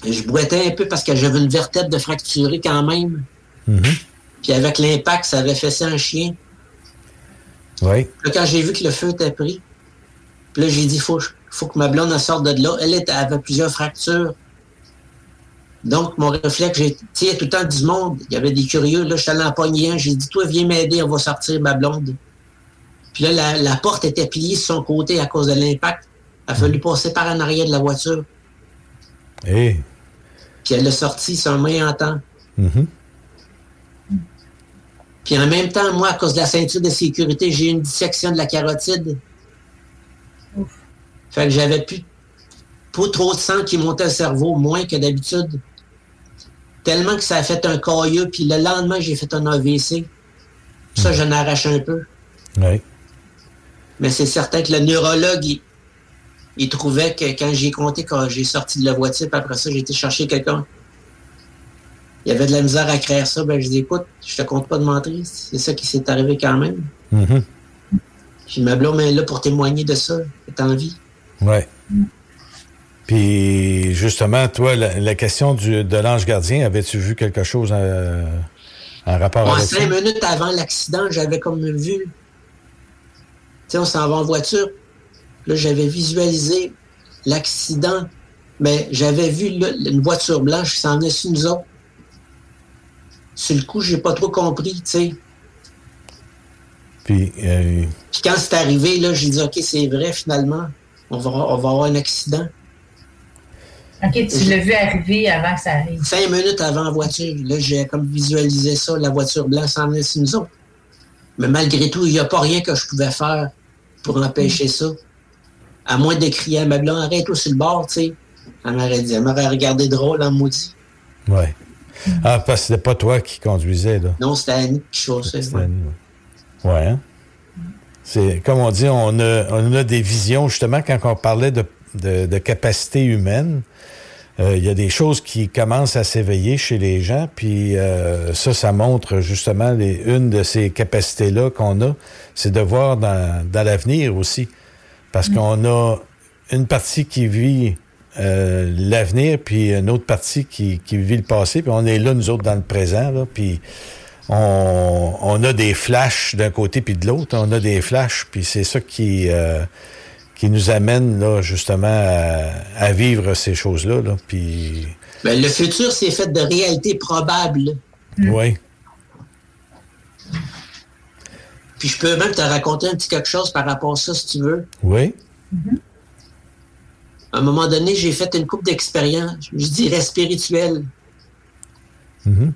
Et je boitais un peu parce que j'avais une vertèbre de fracturée quand même. Mm-hmm. Puis avec l'impact, ça avait fessé un chien. Oui. Là, quand j'ai vu que le feu était pris, puis là, j'ai dit, faut que ma blonde elle sorte de là. Elle avait plusieurs fractures. Donc, mon réflexe, j'ai tiré tout le temps du monde. Il y avait des curieux. Là, je suis allé en pogner un. J'ai dit, toi, viens m'aider, on va sortir ma blonde. Puis là, la porte était pliée sur son côté à cause de l'impact. Il a fallu passer par en arrière de la voiture. Hey. Puis elle l'a sortie sans main en temps. Mm-hmm. Puis en même temps, moi, à cause de la ceinture de sécurité, j'ai eu une dissection de la carotide. Ouf. Fait que j'avais plus pas trop de sang qui montait au cerveau, moins que d'habitude. Tellement que ça a fait un caillou, puis le lendemain, j'ai fait un AVC. Ça, j'en arrache un peu. Oui. Mais c'est certain que le neurologue, il trouvait que quand j'ai compté, quand j'ai sorti de la voiture, puis après ça, j'ai été chercher quelqu'un. Il y avait de la misère à créer ça. Ben, je dis, écoute, je te compte pas de mentir. C'est ça qui s'est arrivé quand même. Mm-hmm. Puis ma blonde est là pour témoigner de ça. Elle est en vie. Oui. Mm. Puis, justement, toi, la question de l'ange gardien, avais-tu vu quelque chose en rapport avec ça? 5 minutes avant l'accident, j'avais comme vu. Tu sais, on s'en va en voiture. Là, j'avais visualisé l'accident. Mais j'avais vu là, une voiture blanche qui s'en est sur nous autres. Sur le coup, j'ai pas trop compris, tu sais. Puis quand c'est arrivé, là, j'ai dit, OK, c'est vrai, finalement, on va avoir un accident. OK, tu l'as vu arriver avant que ça arrive. 5 minutes avant la voiture. Là, j'ai comme visualisé ça, la voiture blanche s'en venait sur nous autres. Mais malgré tout, il n'y a pas rien que je pouvais faire pour empêcher ça. À moins de crier à ma blonde, arrête-toi sur le bord, tu sais. Elle m'aurait regardé drôle en maudit. Ouais. Ah, parce que c'était pas toi qui conduisais, là. Non, c'était Annie qui chaussait. C'était Annie, oui. Ouais, hein? C'est, comme on dit, on a des visions, justement, quand on parlait de capacité humaine, y a des choses qui commencent à s'éveiller chez les gens, puis ça montre, justement, une de ces capacités-là qu'on a, c'est de voir dans l'avenir aussi. Parce qu'on a une partie qui vit... l'avenir, puis une autre partie qui vit le passé, puis on est là, nous autres, dans le présent, là, puis on a des flashs d'un côté puis de l'autre, on a des flashs, puis c'est ça qui nous amène, là, justement, à vivre ces choses-là, là, puis... Ben, le futur, c'est fait de réalités probables. Oui. Puis je peux même te raconter un petit quelque chose par rapport à ça, si tu veux. Oui. Mm-hmm. À un moment donné, j'ai fait une couple d'expériences, je dirais spirituelles. Mm-hmm.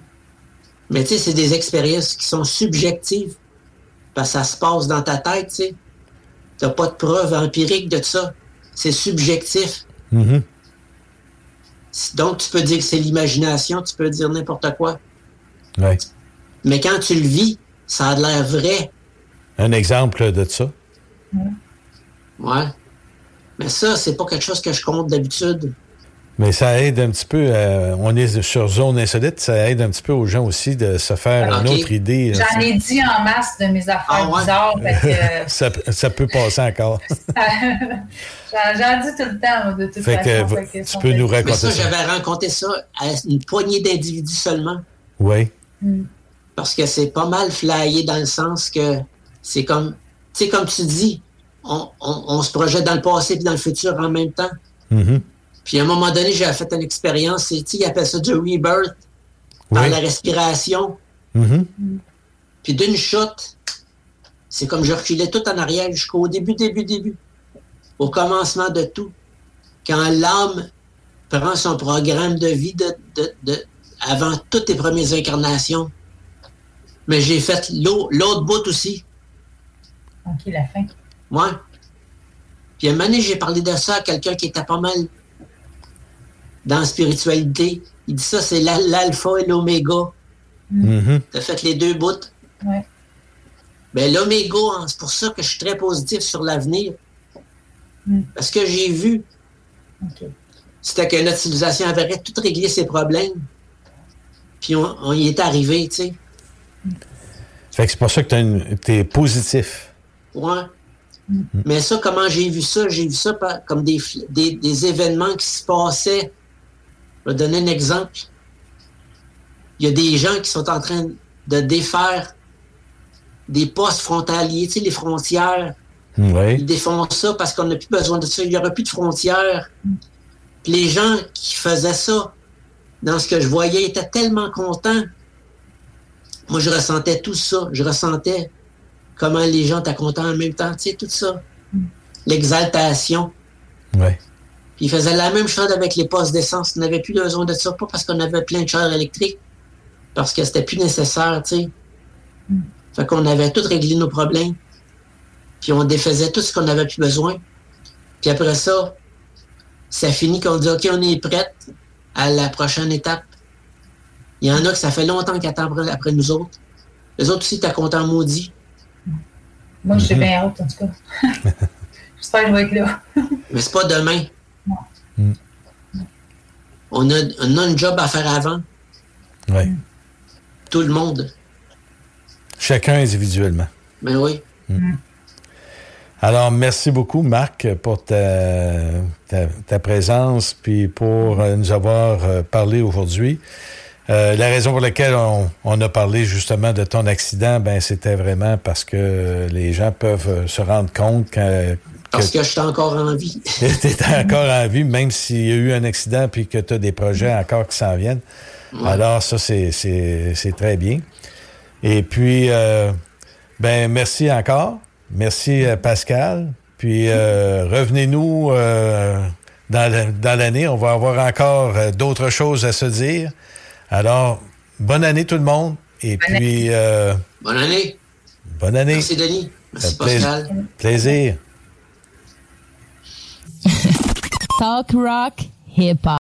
Mais tu sais, c'est des expériences qui sont subjectives, parce que ça se passe dans ta tête, tu sais. Tu n'as pas de preuve empirique de ça. C'est subjectif. Mm-hmm. Donc, tu peux dire que c'est l'imagination, tu peux dire n'importe quoi. Ouais. Mais quand tu le vis, ça a l'air vrai. Un exemple de ça? Ouais. Mais ça, c'est pas quelque chose que je compte d'habitude. Mais ça aide un petit peu, on est sur Zone Insolite, ça aide un petit peu aux gens aussi de se faire une autre idée. J'en ai dit en masse de mes affaires bizarres. Fait que, ça peut passer encore. J'en dis tout le temps, de toute façon. Tu peux nous raconter ça. J'avais rencontré ça à une poignée d'individus seulement. Oui. Parce que c'est pas mal flyé dans le sens que c'est comme, tu sais, comme tu dis, on se projette dans le passé et dans le futur en même temps. Mm-hmm. Puis à un moment donné, j'avais fait une expérience, ils appellent ça du rebirth, par la respiration. Mm-hmm. Puis d'une shot, c'est comme je reculais tout en arrière jusqu'au début, au commencement de tout. Quand l'âme prend son programme de vie avant toutes tes premières incarnations. Mais j'ai fait l'autre bout aussi. OK, la fin. Oui. Puis à un moment donné, j'ai parlé de ça à quelqu'un qui était pas mal dans la spiritualité. Il dit ça, c'est l'alpha et l'oméga. Mm-hmm. Tu as fait les deux bouts. Oui. Bien, l'oméga, hein, c'est pour ça que je suis très positif sur l'avenir. Mm. Parce que j'ai vu. Okay. C'était que notre civilisation avait tout réglé ses problèmes. Puis on y est arrivé, tu sais. Fait que c'est pour ça que tu es positif. Ouais. Mm. Mais ça, comment j'ai vu ça? J'ai vu ça comme des événements qui se passaient. Je vais donner un exemple. Il y a des gens qui sont en train de défaire des postes frontaliers, tu sais, les frontières. Oui. Ils défoncent ça parce qu'on n'a plus besoin de ça. Il n'y aura plus de frontières. Puis les gens qui faisaient ça, dans ce que je voyais, étaient tellement contents. Moi, je ressentais tout ça. Je ressentais comment les gens étaient contents en même temps. Tu sais, tout ça. L'exaltation. Oui. Puis ils faisaient la même chose avec les postes d'essence. On n'avait plus besoin de ça. Pas parce qu'on avait plein de chars électriques. Parce que c'était plus nécessaire, tu sais. Fait qu'on avait tout réglé nos problèmes. Puis on défaisait tout ce qu'on n'avait plus besoin. Puis après ça, ça finit qu'on dit « OK, on est prête à la prochaine étape. » Il y en a que ça fait longtemps qu'ils attendent après nous autres. Les autres aussi, t'as content maudit. Moi, j'ai bien hâte, en tout cas. J'espère que je vais être là. Mais c'est pas demain. Non. Mm. On a une job à faire avant. Oui. Tout le monde. Chacun individuellement. Ben oui. Mm. Alors, merci beaucoup, Marc, pour ta présence puis pour nous avoir parlé aujourd'hui. La raison pour laquelle on a parlé justement de ton accident, ben c'était vraiment parce que les gens peuvent se rendre compte parce que je suis encore en vie. Tu es encore en vie, même s'il y a eu un accident puis que tu as des projets encore qui s'en viennent. Ouais. Alors, ça, c'est très bien. Et puis, merci encore. Merci, Pascal. Puis, revenez-nous dans l'année. On va avoir encore d'autres choses à se dire. Alors, bonne année, tout le monde. Et puis... bonne année. Bonne année. Merci, Denis. Merci, Pascal. Plaisir. Talk, rock, hip-hop.